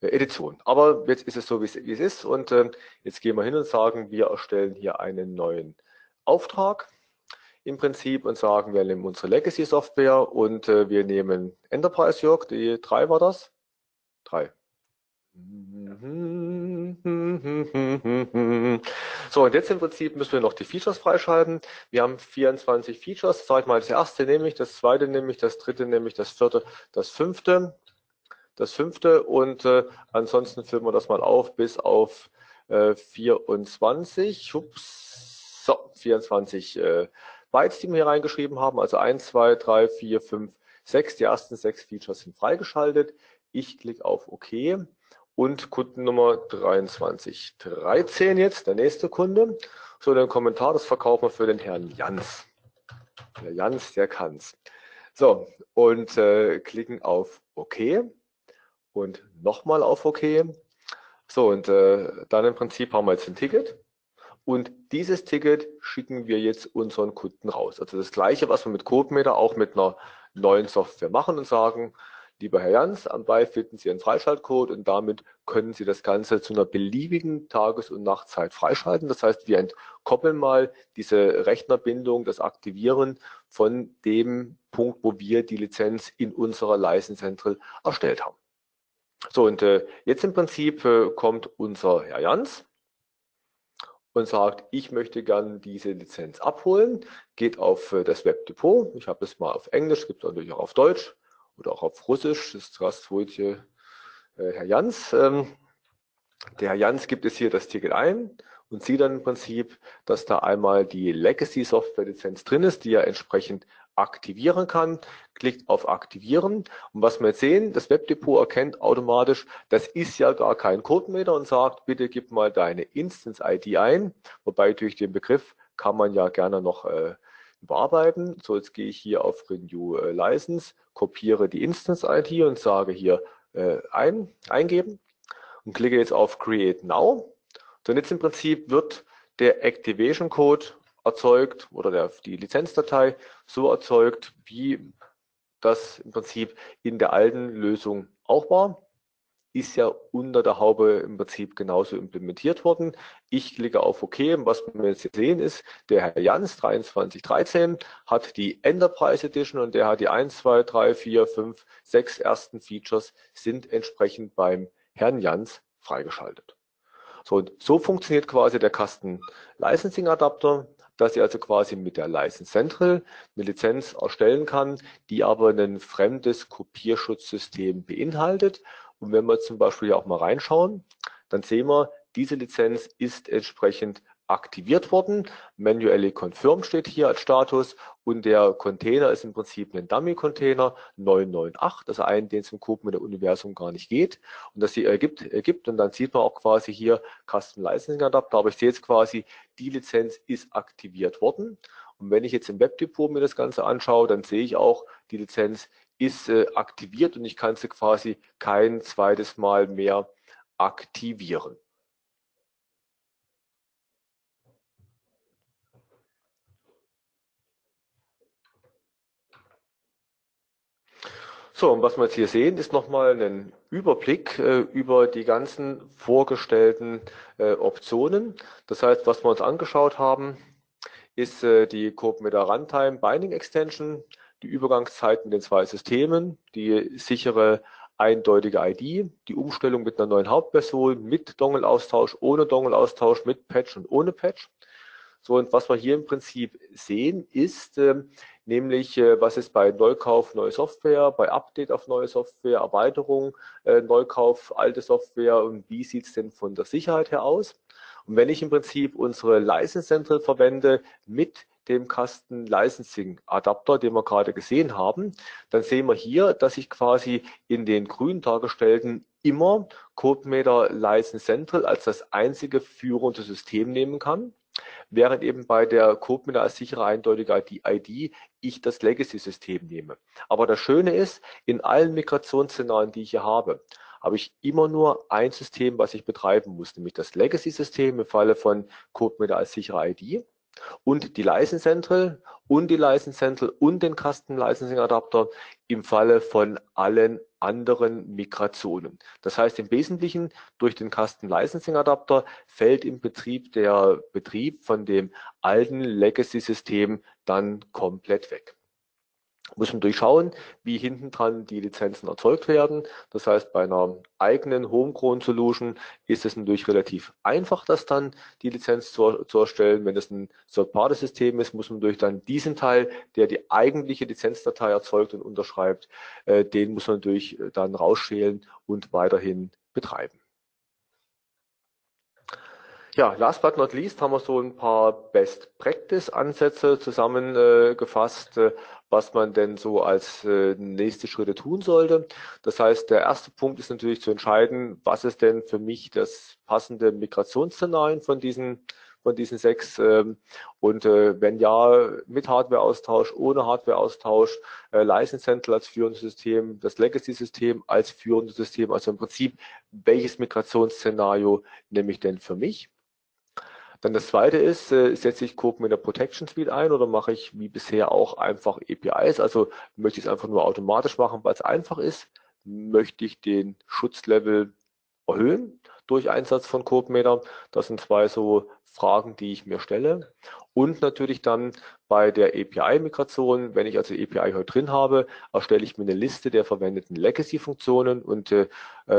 Edition. Aber jetzt ist es so, wie es ist. Und jetzt gehen wir hin und sagen, wir erstellen hier einen neuen Auftrag im Prinzip und sagen, wir nehmen unsere Legacy Software und wir nehmen Enterprise Jörg, die drei war das? drei. So, und jetzt im Prinzip müssen wir noch die Features freischalten. Wir haben vierundzwanzig Features. Sag ich mal, das erste nehme ich, das zweite nehme ich, das dritte nehme ich, das vierte, das fünfte, das fünfte und äh, ansonsten füllen wir das mal auf bis auf äh, vierundzwanzig. Ups, so, vierundzwanzig äh, Bytes, die wir hier reingeschrieben haben. Also eins, zwei, drei, vier, fünf, sechs. Die ersten sechs Features sind freigeschaltet. Ich klicke auf OK. Und Kundennummer dreiundzwanzig dreizehn jetzt, der nächste Kunde. So, den Kommentar, das verkaufen wir für den Herrn Janz. Der Janz, der kann's. So, und äh, klicken auf OK und nochmal auf OK. So, und äh, dann im Prinzip haben wir jetzt ein Ticket. Und dieses Ticket schicken wir jetzt unseren Kunden raus. Also das Gleiche, was wir mit CodeMeter auch mit einer neuen Software machen und sagen, lieber Herr Janz, am Ball finden Sie einen Freischaltcode und damit können Sie das Ganze zu einer beliebigen Tages- und Nachtzeit freischalten. Das heißt, wir entkoppeln mal diese Rechnerbindung, das Aktivieren von dem Punkt, wo wir die Lizenz in unserer License Central erstellt haben. So, und äh, jetzt im Prinzip äh, kommt unser Herr Janz und sagt, ich möchte gern diese Lizenz abholen, geht auf äh, das Webdepot. Ich habe das mal auf Englisch, gibt es natürlich auch auf Deutsch. Oder auch auf Russisch, das Trastwojtje äh, Herr Janz. Ähm, der Herr Janz gibt es hier das Ticket ein und sieht dann im Prinzip, dass da einmal die Legacy-Software-Lizenz drin ist, die er entsprechend aktivieren kann. Klickt auf Aktivieren. Und was wir jetzt sehen, das Webdepot erkennt automatisch, das ist ja gar kein CodeMeter und sagt, bitte gib mal deine Instance-I D ein. Wobei durch den Begriff kann man ja gerne noch äh, überarbeiten. So, jetzt gehe ich hier auf Renew äh, License, kopiere die Instance-I D und sage hier äh, ein, eingeben und klicke jetzt auf Create Now. So, und jetzt im Prinzip wird der Activation Code erzeugt oder der, die Lizenzdatei so erzeugt, wie das im Prinzip in der alten Lösung auch war. Ist ja unter der Haube im Prinzip genauso implementiert worden. Ich klicke auf OK und was wir jetzt sehen ist, der Herr Janz dreiundzwanzig dreizehn hat die Enterprise Edition und der hat die eins, zwei, drei, vier, fünf, sechs ersten Features sind entsprechend beim Herrn Janz freigeschaltet. So, und so funktioniert quasi der Kasten Licensing Adapter, dass ich also quasi mit der License Central eine Lizenz erstellen kann, die aber ein fremdes Kopierschutzsystem beinhaltet. Und wenn wir zum Beispiel hier auch mal reinschauen, dann sehen wir, diese Lizenz ist entsprechend aktiviert worden. Manually confirmed steht hier als Status und der Container ist im Prinzip ein Dummy-Container neun neun acht, also einen, den es im CodeMeter-Universum gar nicht geht. Und das hier ergibt, ergibt und dann sieht man auch quasi hier Custom Licensing Adapter, aber ich sehe jetzt quasi, die Lizenz ist aktiviert worden. Und wenn ich jetzt im Webdepot mir das Ganze anschaue, dann sehe ich auch, die Lizenz ist äh, aktiviert und ich kann sie quasi kein zweites Mal mehr aktivieren. So, und was wir jetzt hier sehen, ist nochmal ein Überblick äh, über die ganzen vorgestellten äh, Optionen. Das heißt, was wir uns angeschaut haben, ist äh, die CodeMeter Runtime Binding Extension, die Übergangszeit mit den zwei Systemen, die sichere eindeutige I D, die Umstellung mit einer neuen Hauptversion, mit Dongle-Austausch, ohne Dongle-Austausch, mit Patch und ohne Patch. So, und was wir hier im Prinzip sehen, ist äh, nämlich, äh, was ist bei Neukauf neue Software, bei Update auf neue Software, Erweiterung, äh, Neukauf alte Software und wie sieht es denn von der Sicherheit her aus? Und wenn ich im Prinzip unsere License Central verwende mit dem Kasten Licensing Adapter, den wir gerade gesehen haben, dann sehen wir hier, dass ich quasi in den grün dargestellten immer CodeMeter License Central als das einzige führende System nehmen kann, während eben bei der CodeMeter als sichere eindeutige I D ich das Legacy-System nehme. Aber das Schöne ist, in allen Migrationsszenarien, die ich hier habe, habe ich immer nur ein System, was ich betreiben muss, nämlich das Legacy-System im Falle von CodeMeter als sichere I D. Und die License Central und die License Central und den Custom Licensing Adapter im Falle von allen anderen Migrationen. Das heißt im Wesentlichen, durch den Custom Licensing Adapter fällt im Betrieb der Betrieb von dem alten Legacy System dann komplett weg. Muss man durchschauen, wie hinten dran die Lizenzen erzeugt werden. Das heißt, bei einer eigenen Homegrown Solution ist es natürlich relativ einfach, das dann die Lizenz zu, zu erstellen. Wenn es ein Third-Party-System ist, muss man durch dann diesen Teil, der die eigentliche Lizenzdatei erzeugt und unterschreibt, äh, den muss man natürlich dann rausschälen und weiterhin betreiben. Ja, last but not least haben wir so ein paar Best-Practice-Ansätze zusammengefasst, äh, äh, was man denn so als äh, nächste Schritte tun sollte. Das heißt, der erste Punkt ist natürlich zu entscheiden, was ist denn für mich das passende Migrationsszenario von diesen von diesen sechs äh, und äh, wenn ja, mit Hardwareaustausch, ohne Hardwareaustausch, äh, License Central als führendes System, das Legacy-System als führendes System, also im Prinzip, welches Migrationsszenario nehme ich denn für mich? Dann das zweite ist, äh, setze ich CodeMeter Protection Suite ein oder mache ich wie bisher auch einfach A P Is, also möchte ich es einfach nur automatisch machen, weil es einfach ist, möchte ich den Schutzlevel erhöhen durch Einsatz von CodeMeter. Das sind zwei so Fragen, die ich mir stelle. Und natürlich dann bei der A P I-Migration, wenn ich also A P I heute drin habe, erstelle ich mir eine Liste der verwendeten Legacy-Funktionen und äh,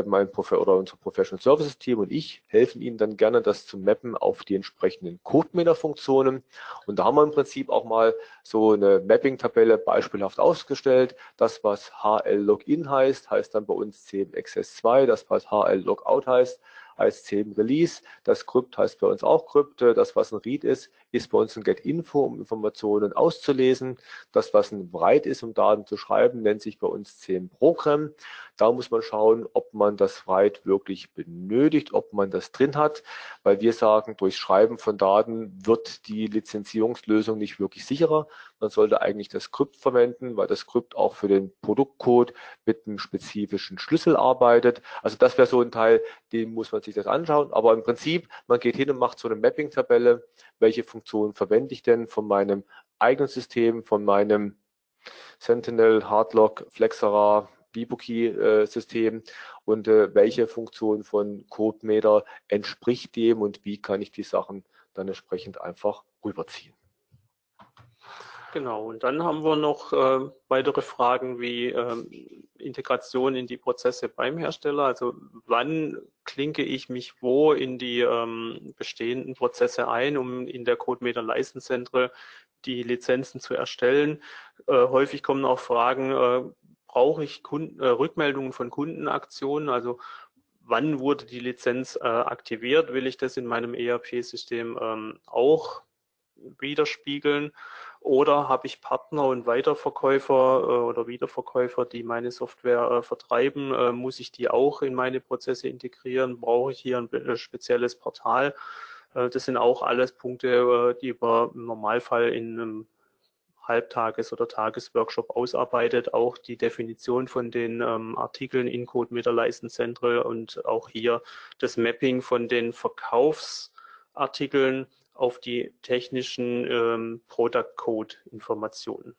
mein Prof oder unser Professional Services Team und ich helfen Ihnen dann gerne, das zu mappen auf die entsprechenden CodeMeter-Funktionen. Und da haben wir im Prinzip auch mal so eine Mapping-Tabelle beispielhaft ausgestellt. Das, was H L Login heißt, heißt dann bei uns C M Access zwei. Das, was H L Logout heißt, heißt C M Release. Das Crypt heißt bei uns auch Crypt. Das, was ein Read ist, ist bei uns ein Get Info, um Informationen auszulesen. Das, was ein Write ist, um Daten zu schreiben, nennt sich bei uns C M Program. Da muss man schauen, ob man das Write wirklich benötigt, ob man das drin hat, weil wir sagen, durch Schreiben von Daten wird die Lizenzierungslösung nicht wirklich sicherer. Man sollte eigentlich das Skript verwenden, weil das Skript auch für den Produktcode mit einem spezifischen Schlüssel arbeitet. Also das wäre so ein Teil, den muss man sich das anschauen. Aber im Prinzip, man geht hin und macht so eine Mapping-Tabelle, welche Funktionen verwende ich denn von meinem eigenen System, von meinem Sentinel, Hardlock, Flexera, Wibu-System und äh, welche Funktion von CodeMeter entspricht dem und wie kann ich die Sachen dann entsprechend einfach rüberziehen. Genau, und dann haben wir noch äh, weitere Fragen wie äh, Integration in die Prozesse beim Hersteller. Also wann klinke ich mich wo in die ähm, bestehenden Prozesse ein, um in der CodeMeter License Central die Lizenzen zu erstellen? Äh, häufig kommen auch Fragen, äh, brauche ich Kunden, äh, Rückmeldungen von Kundenaktionen? Also wann wurde die Lizenz äh, aktiviert? Will ich das in meinem E R P-System ähm, auch widerspiegeln? Oder habe ich Partner und Weiterverkäufer äh, oder Wiederverkäufer, die meine Software äh, vertreiben? Äh, muss ich die auch in meine Prozesse integrieren? Brauche ich hier ein äh, spezielles Portal? Äh, das sind auch alles Punkte, äh, die man im Normalfall in einem Halbtages- oder Tagesworkshop ausarbeitet. Auch die Definition von den ähm, Artikeln in CodeMeter License Central und auch hier das Mapping von den Verkaufsartikeln auf die technischen ähm, Product Code Informationen.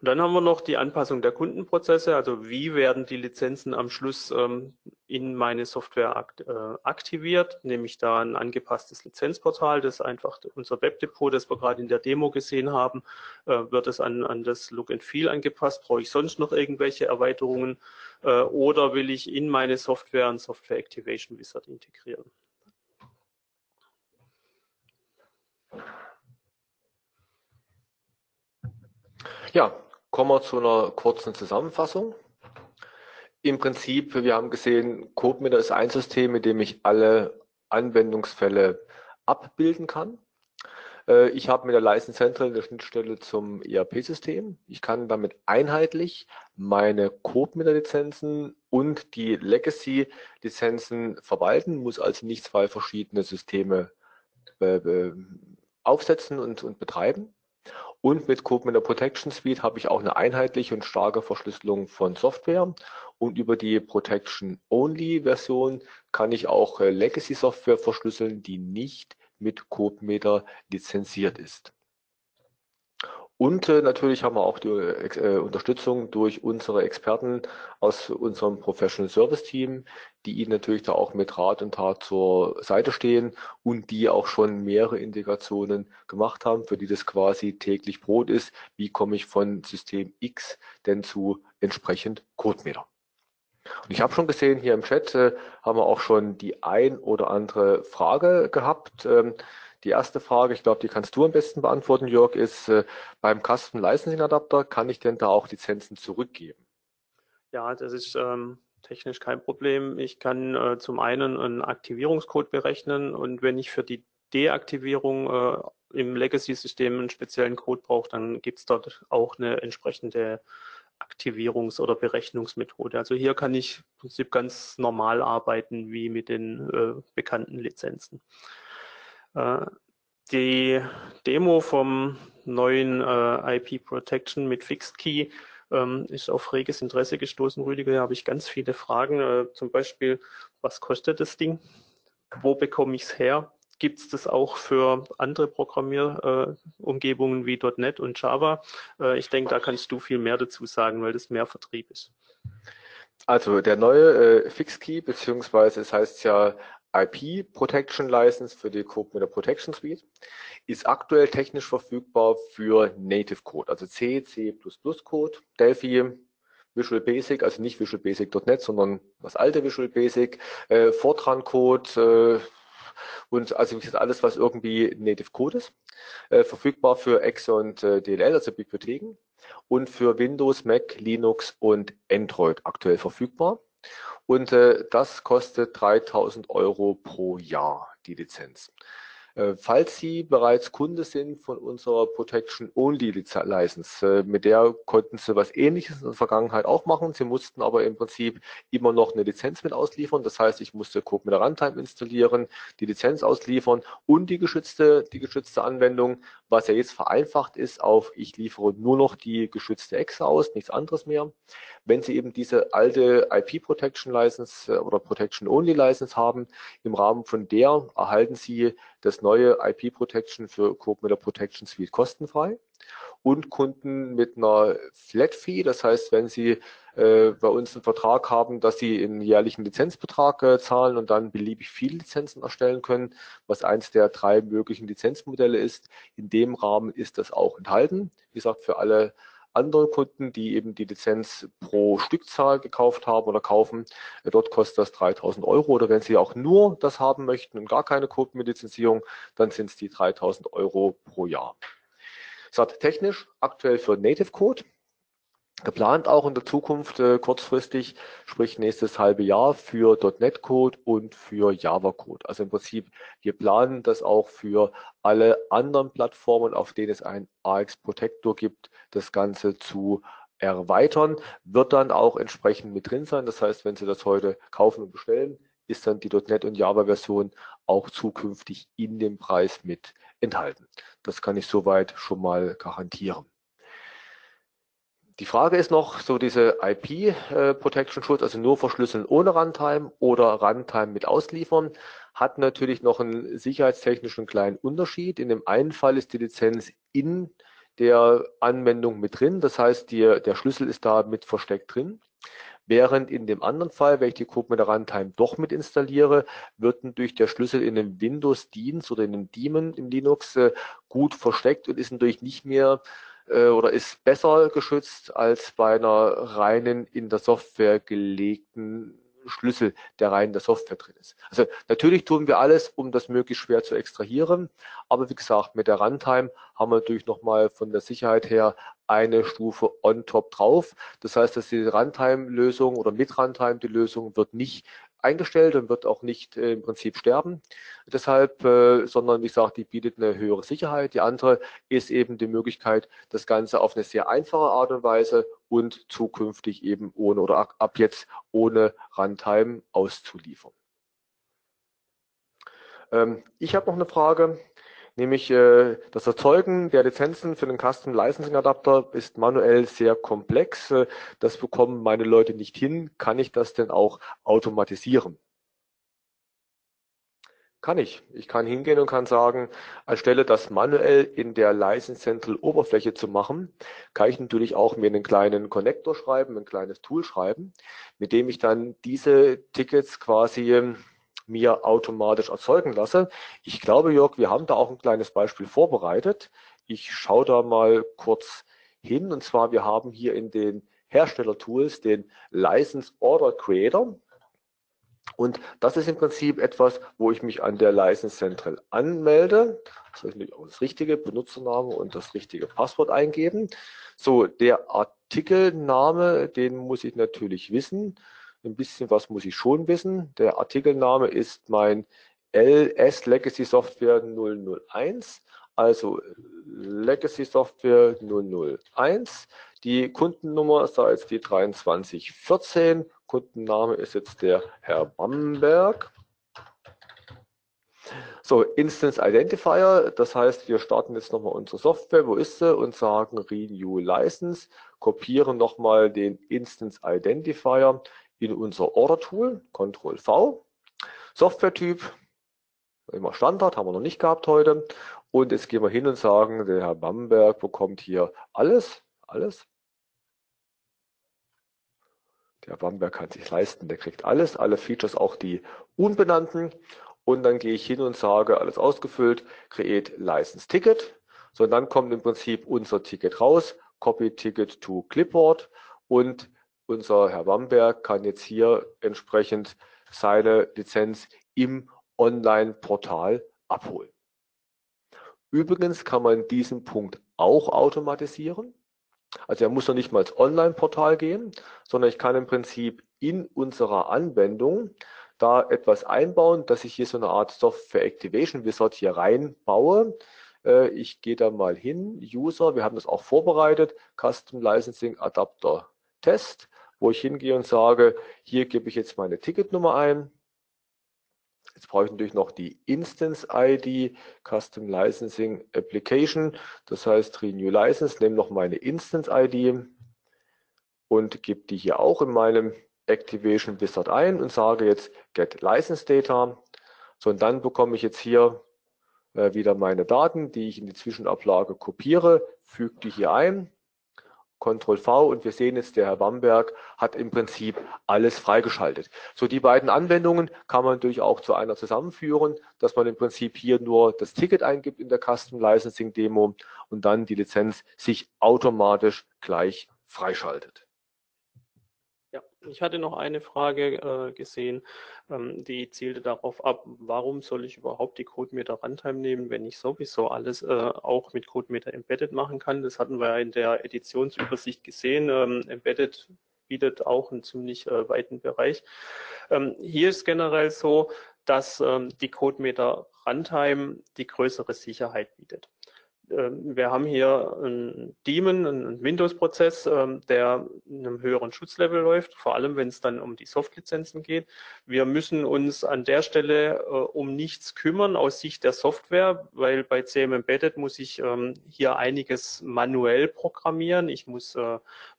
Und dann haben wir noch die Anpassung der Kundenprozesse, also wie werden die Lizenzen am Schluss ähm, in meine Software akt, äh, aktiviert, nämlich da ein angepasstes Lizenzportal, das einfach unser Webdepot, das wir gerade in der Demo gesehen haben, äh, wird es an, an das Look and Feel angepasst, brauche ich sonst noch irgendwelche Erweiterungen äh, oder will ich in meine Software ein Software Activation Wizard integrieren. Ja, kommen wir zu einer kurzen Zusammenfassung. Im Prinzip, wir haben gesehen, CodeMeter ist ein System, mit dem ich alle Anwendungsfälle abbilden kann. Ich habe mit der License Central eine Schnittstelle zum E R P-System. Ich kann damit einheitlich meine CodeMeter-Lizenzen und die Legacy-Lizenzen verwalten, muss also nicht zwei verschiedene Systeme aufsetzen und, und betreiben. Und mit CodeMeter Protection Suite habe ich auch eine einheitliche und starke Verschlüsselung von Software. Und über die Protection-Only-Version kann ich auch Legacy-Software verschlüsseln, die nicht mit CodeMeter lizenziert ist. Und äh, natürlich haben wir auch die äh, Unterstützung durch unsere Experten aus unserem Professional Service Team, die Ihnen natürlich da auch mit Rat und Tat zur Seite stehen und die auch schon mehrere Integrationen gemacht haben, für die das quasi täglich Brot ist. Wie komme ich von System X denn zu entsprechend CodeMeter? Und ich habe schon gesehen, hier im Chat äh, haben wir auch schon die ein oder andere Frage gehabt. Ähm, Die erste Frage, ich glaube, die kannst du am besten beantworten, Jörg, ist äh, beim Custom Licensing Adapter, kann ich denn da auch Lizenzen zurückgeben? Ja, das ist ähm, technisch kein Problem. Ich kann äh, zum einen einen Aktivierungscode berechnen und wenn ich für die Deaktivierung äh, im Legacy-System einen speziellen Code brauche, dann gibt es dort auch eine entsprechende Aktivierungs- oder Berechnungsmethode. Also hier kann ich im Prinzip ganz normal arbeiten wie mit den äh, bekannten Lizenzen. Die Demo vom neuen äh, I P Protection mit Fixed Key ähm, ist auf reges Interesse gestoßen. Rüdiger, hier habe ich ganz viele Fragen, äh, zum Beispiel, was kostet das Ding? Wo bekomme ich es her? Gibt es das auch für andere Programmierumgebungen äh, wie .N E T und Java? Äh, ich denke, da kannst du viel mehr dazu sagen, weil das mehr Vertrieb ist. Also der neue äh, Fixed Key, beziehungsweise es heißt ja I P Protection License für die CodeMeter Protection Suite, ist aktuell technisch verfügbar für Native Code, also C, C plus plus Code, Delphi, Visual Basic, also nicht Visual Basic .N E T, sondern das alte Visual Basic, äh, Fortran Code äh, und also wie gesagt alles, was irgendwie Native Code ist, äh, verfügbar für E X E und äh, D L L, also Bibliotheken, und für Windows, Mac, Linux und Android aktuell verfügbar. Und äh, das kostet dreitausend Euro pro Jahr, die Lizenz. Äh, falls Sie bereits Kunde sind von unserer Protection Only License, äh, mit der konnten Sie was Ähnliches in der Vergangenheit auch machen. Sie mussten aber im Prinzip immer noch eine Lizenz mit ausliefern. Das heißt, ich musste CodeMeter Runtime installieren, die Lizenz ausliefern und die geschützte, die geschützte Anwendung, was ja jetzt vereinfacht ist auf, ich liefere nur noch die geschützte E X E aus, nichts anderes mehr. Wenn Sie eben diese alte I P Protection License äh, oder Protection Only License haben, im Rahmen von der erhalten Sie das neue I P Protection für CodeMeter Protection Suite kostenfrei und Kunden mit einer Flat Fee, das heißt, wenn Sie äh, bei uns einen Vertrag haben, dass Sie einen jährlichen Lizenzbetrag äh, zahlen und dann beliebig viele Lizenzen erstellen können, was eins der drei möglichen Lizenzmodelle ist, in dem Rahmen ist das auch enthalten. Wie gesagt, für alle anderen Kunden, die eben die Lizenz pro Stückzahl gekauft haben oder kaufen, dort kostet das dreitausend Euro. Oder wenn Sie auch nur das haben möchten und gar keine Code mit Lizenzierung, dann sind es die dreitausend Euro pro Jahr. Es hat technisch aktuell für Native Code geplant, auch in der Zukunft äh, kurzfristig, sprich nächstes halbe Jahr für .N E T Code und für Java Code. Also im Prinzip, wir planen das auch für alle anderen Plattformen, auf denen es einen A X Protector gibt, das Ganze zu erweitern. Wird dann auch entsprechend mit drin sein. Das heißt, wenn Sie das heute kaufen und bestellen, ist dann die .N E T und Java Version auch zukünftig in dem Preis mit enthalten. Das kann ich soweit schon mal garantieren. Die Frage ist noch, so diese I P-Protection-Schutz, äh, also nur verschlüsseln ohne Runtime oder Runtime mit ausliefern, hat natürlich noch einen sicherheitstechnischen kleinen Unterschied. In dem einen Fall ist die Lizenz in der Anwendung mit drin. Das heißt, die, der Schlüssel ist da mit versteckt drin. Während in dem anderen Fall, wenn ich die CodeMeter Runtime doch mit installiere, wird natürlich der Schlüssel in einem Windows-Dienst oder in einem Daemon im Linux äh, gut versteckt und ist natürlich nicht mehr äh, oder ist besser geschützt als bei einer reinen in der Software gelegten Schlüssel, der rein in der Software drin ist. Also natürlich tun wir alles, um das möglichst schwer zu extrahieren, aber wie gesagt, mit der Runtime haben wir natürlich nochmal von der Sicherheit her eine Stufe on top drauf. Das heißt, dass die Runtime-Lösung oder mit Runtime die Lösung wird nicht eingestellt und wird auch nicht äh, im Prinzip sterben. Deshalb, äh, sondern wie gesagt, die bietet eine höhere Sicherheit. Die andere ist eben die Möglichkeit, das Ganze auf eine sehr einfache Art und Weise und zukünftig eben ohne oder ab jetzt ohne Runtime auszuliefern. Ähm, ich habe noch eine Frage. Nämlich äh, das Erzeugen der Lizenzen für den Custom Licensing Adapter ist manuell sehr komplex. Das bekommen meine Leute nicht hin. Kann ich das denn auch automatisieren? Kann ich. Ich kann hingehen und kann sagen, anstelle das manuell in der License Central Oberfläche zu machen, kann ich natürlich auch mir einen kleinen Connector schreiben, ein kleines Tool schreiben, mit dem ich dann diese Tickets quasi mir automatisch erzeugen lasse. Ich glaube, Jörg, wir haben da auch ein kleines Beispiel vorbereitet. Ich schaue da mal kurz hin. Und zwar, wir haben hier in den Hersteller-Tools den License Order Creator. Und das ist im Prinzip etwas, wo ich mich an der License Central anmelde. Das soll ich natürlich auch das richtige Benutzername und das richtige Passwort eingeben. So, der Artikelname, den muss ich natürlich wissen. Ein bisschen was muss ich schon wissen. Der Artikelname ist mein L S Legacy Software null null eins, also Legacy Software null null eins. Die Kundennummer ist da jetzt die dreiundzwanzig vierzehn. Kundenname ist jetzt der Herr Bamberg. So, Instance Identifier, das heißt, wir starten jetzt nochmal unsere Software, wo ist sie, und sagen Renew License, kopieren nochmal den Instance Identifier in unser Order-Tool, Control-V, Software-Typ, immer Standard, haben wir noch nicht gehabt heute. Und jetzt gehen wir hin und sagen, der Herr Bamberg bekommt hier alles, alles. Der Bamberg kann sich leisten, der kriegt alles, alle Features, auch die unbenannten. Und dann gehe ich hin und sage, alles ausgefüllt, Create License Ticket. So, und dann kommt im Prinzip unser Ticket raus, Copy Ticket to Clipboard, und unser Herr Bamberg kann jetzt hier entsprechend seine Lizenz im Online-Portal abholen. Übrigens kann man diesen Punkt auch automatisieren. Also er muss noch nicht mal ins Online-Portal gehen, sondern ich kann im Prinzip in unserer Anwendung da etwas einbauen, dass ich hier so eine Art Software Activation Wizard hier reinbaue. Ich gehe da mal hin, User, wir haben das auch vorbereitet, Custom Licensing Adapter Test, wo ich hingehe und sage, hier gebe ich jetzt meine Ticketnummer ein. Jetzt brauche ich natürlich noch die Instance-I D, Custom Licensing Application, das heißt Renew License, nehme noch meine Instance-I D und gebe die hier auch in meinem Activation Wizard ein und sage jetzt Get License Data. So, und dann bekomme ich jetzt hier äh, wieder meine Daten, die ich in die Zwischenablage kopiere, füge die hier ein. Control-V, und wir sehen jetzt, der Herr Bamberg hat im Prinzip alles freigeschaltet. So, die beiden Anwendungen kann man natürlich auch zu einer zusammenführen, dass man im Prinzip hier nur das Ticket eingibt in der Custom Licensing Demo und dann die Lizenz sich automatisch gleich freischaltet. Ja, ich hatte noch eine Frage äh, gesehen, ähm, die zielte darauf ab, warum soll ich überhaupt die CodeMeter Runtime nehmen, wenn ich sowieso alles äh, auch mit CodeMeter Embedded machen kann. Das hatten wir ja in der Editionsübersicht gesehen. Ähm, Embedded bietet auch einen ziemlich äh, weiten Bereich. Ähm, hier ist generell so, dass ähm, die CodeMeter Runtime die größere Sicherheit bietet. Wir haben hier einen Daemon, einen Windows-Prozess, der in einem höheren Schutzlevel läuft, vor allem wenn es dann um die Softlizenzen geht. Wir müssen uns an der Stelle um nichts kümmern aus Sicht der Software, weil bei C M Embedded muss ich hier einiges manuell programmieren. Ich muss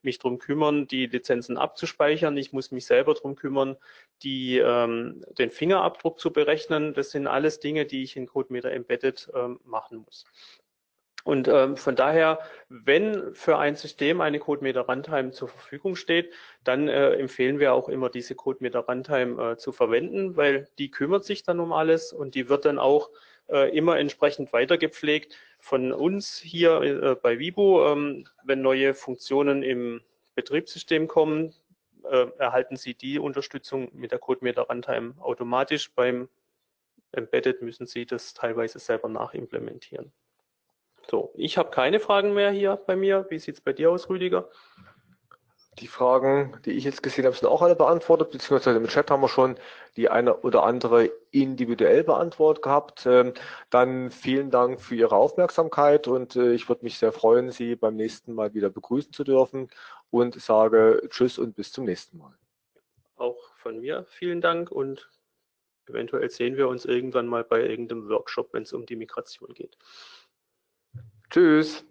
mich darum kümmern, die Lizenzen abzuspeichern. Ich muss mich selber darum kümmern, die, den Fingerabdruck zu berechnen. Das sind alles Dinge, die ich in CodeMeter Embedded machen muss. Und ähm, von daher, wenn für ein System eine CodeMeter Runtime zur Verfügung steht, dann äh, empfehlen wir auch immer, diese CodeMeter Runtime äh, zu verwenden, weil die kümmert sich dann um alles und die wird dann auch äh, immer entsprechend weitergepflegt von uns hier äh, bei Wibu. Ähm, wenn neue Funktionen im Betriebssystem kommen, äh, erhalten Sie die Unterstützung mit der CodeMeter Runtime automatisch. Beim Embedded müssen Sie das teilweise selber nachimplementieren. So, ich habe keine Fragen mehr hier bei mir. Wie sieht es bei dir aus, Rüdiger? Die Fragen, die ich jetzt gesehen habe, sind auch alle beantwortet, beziehungsweise im Chat haben wir schon die eine oder andere individuell beantwortet gehabt. Dann vielen Dank für Ihre Aufmerksamkeit und ich würde mich sehr freuen, Sie beim nächsten Mal wieder begrüßen zu dürfen und sage Tschüss und bis zum nächsten Mal. Auch von mir vielen Dank und eventuell sehen wir uns irgendwann mal bei irgendeinem Workshop, wenn es um die Migration geht. Tschüss.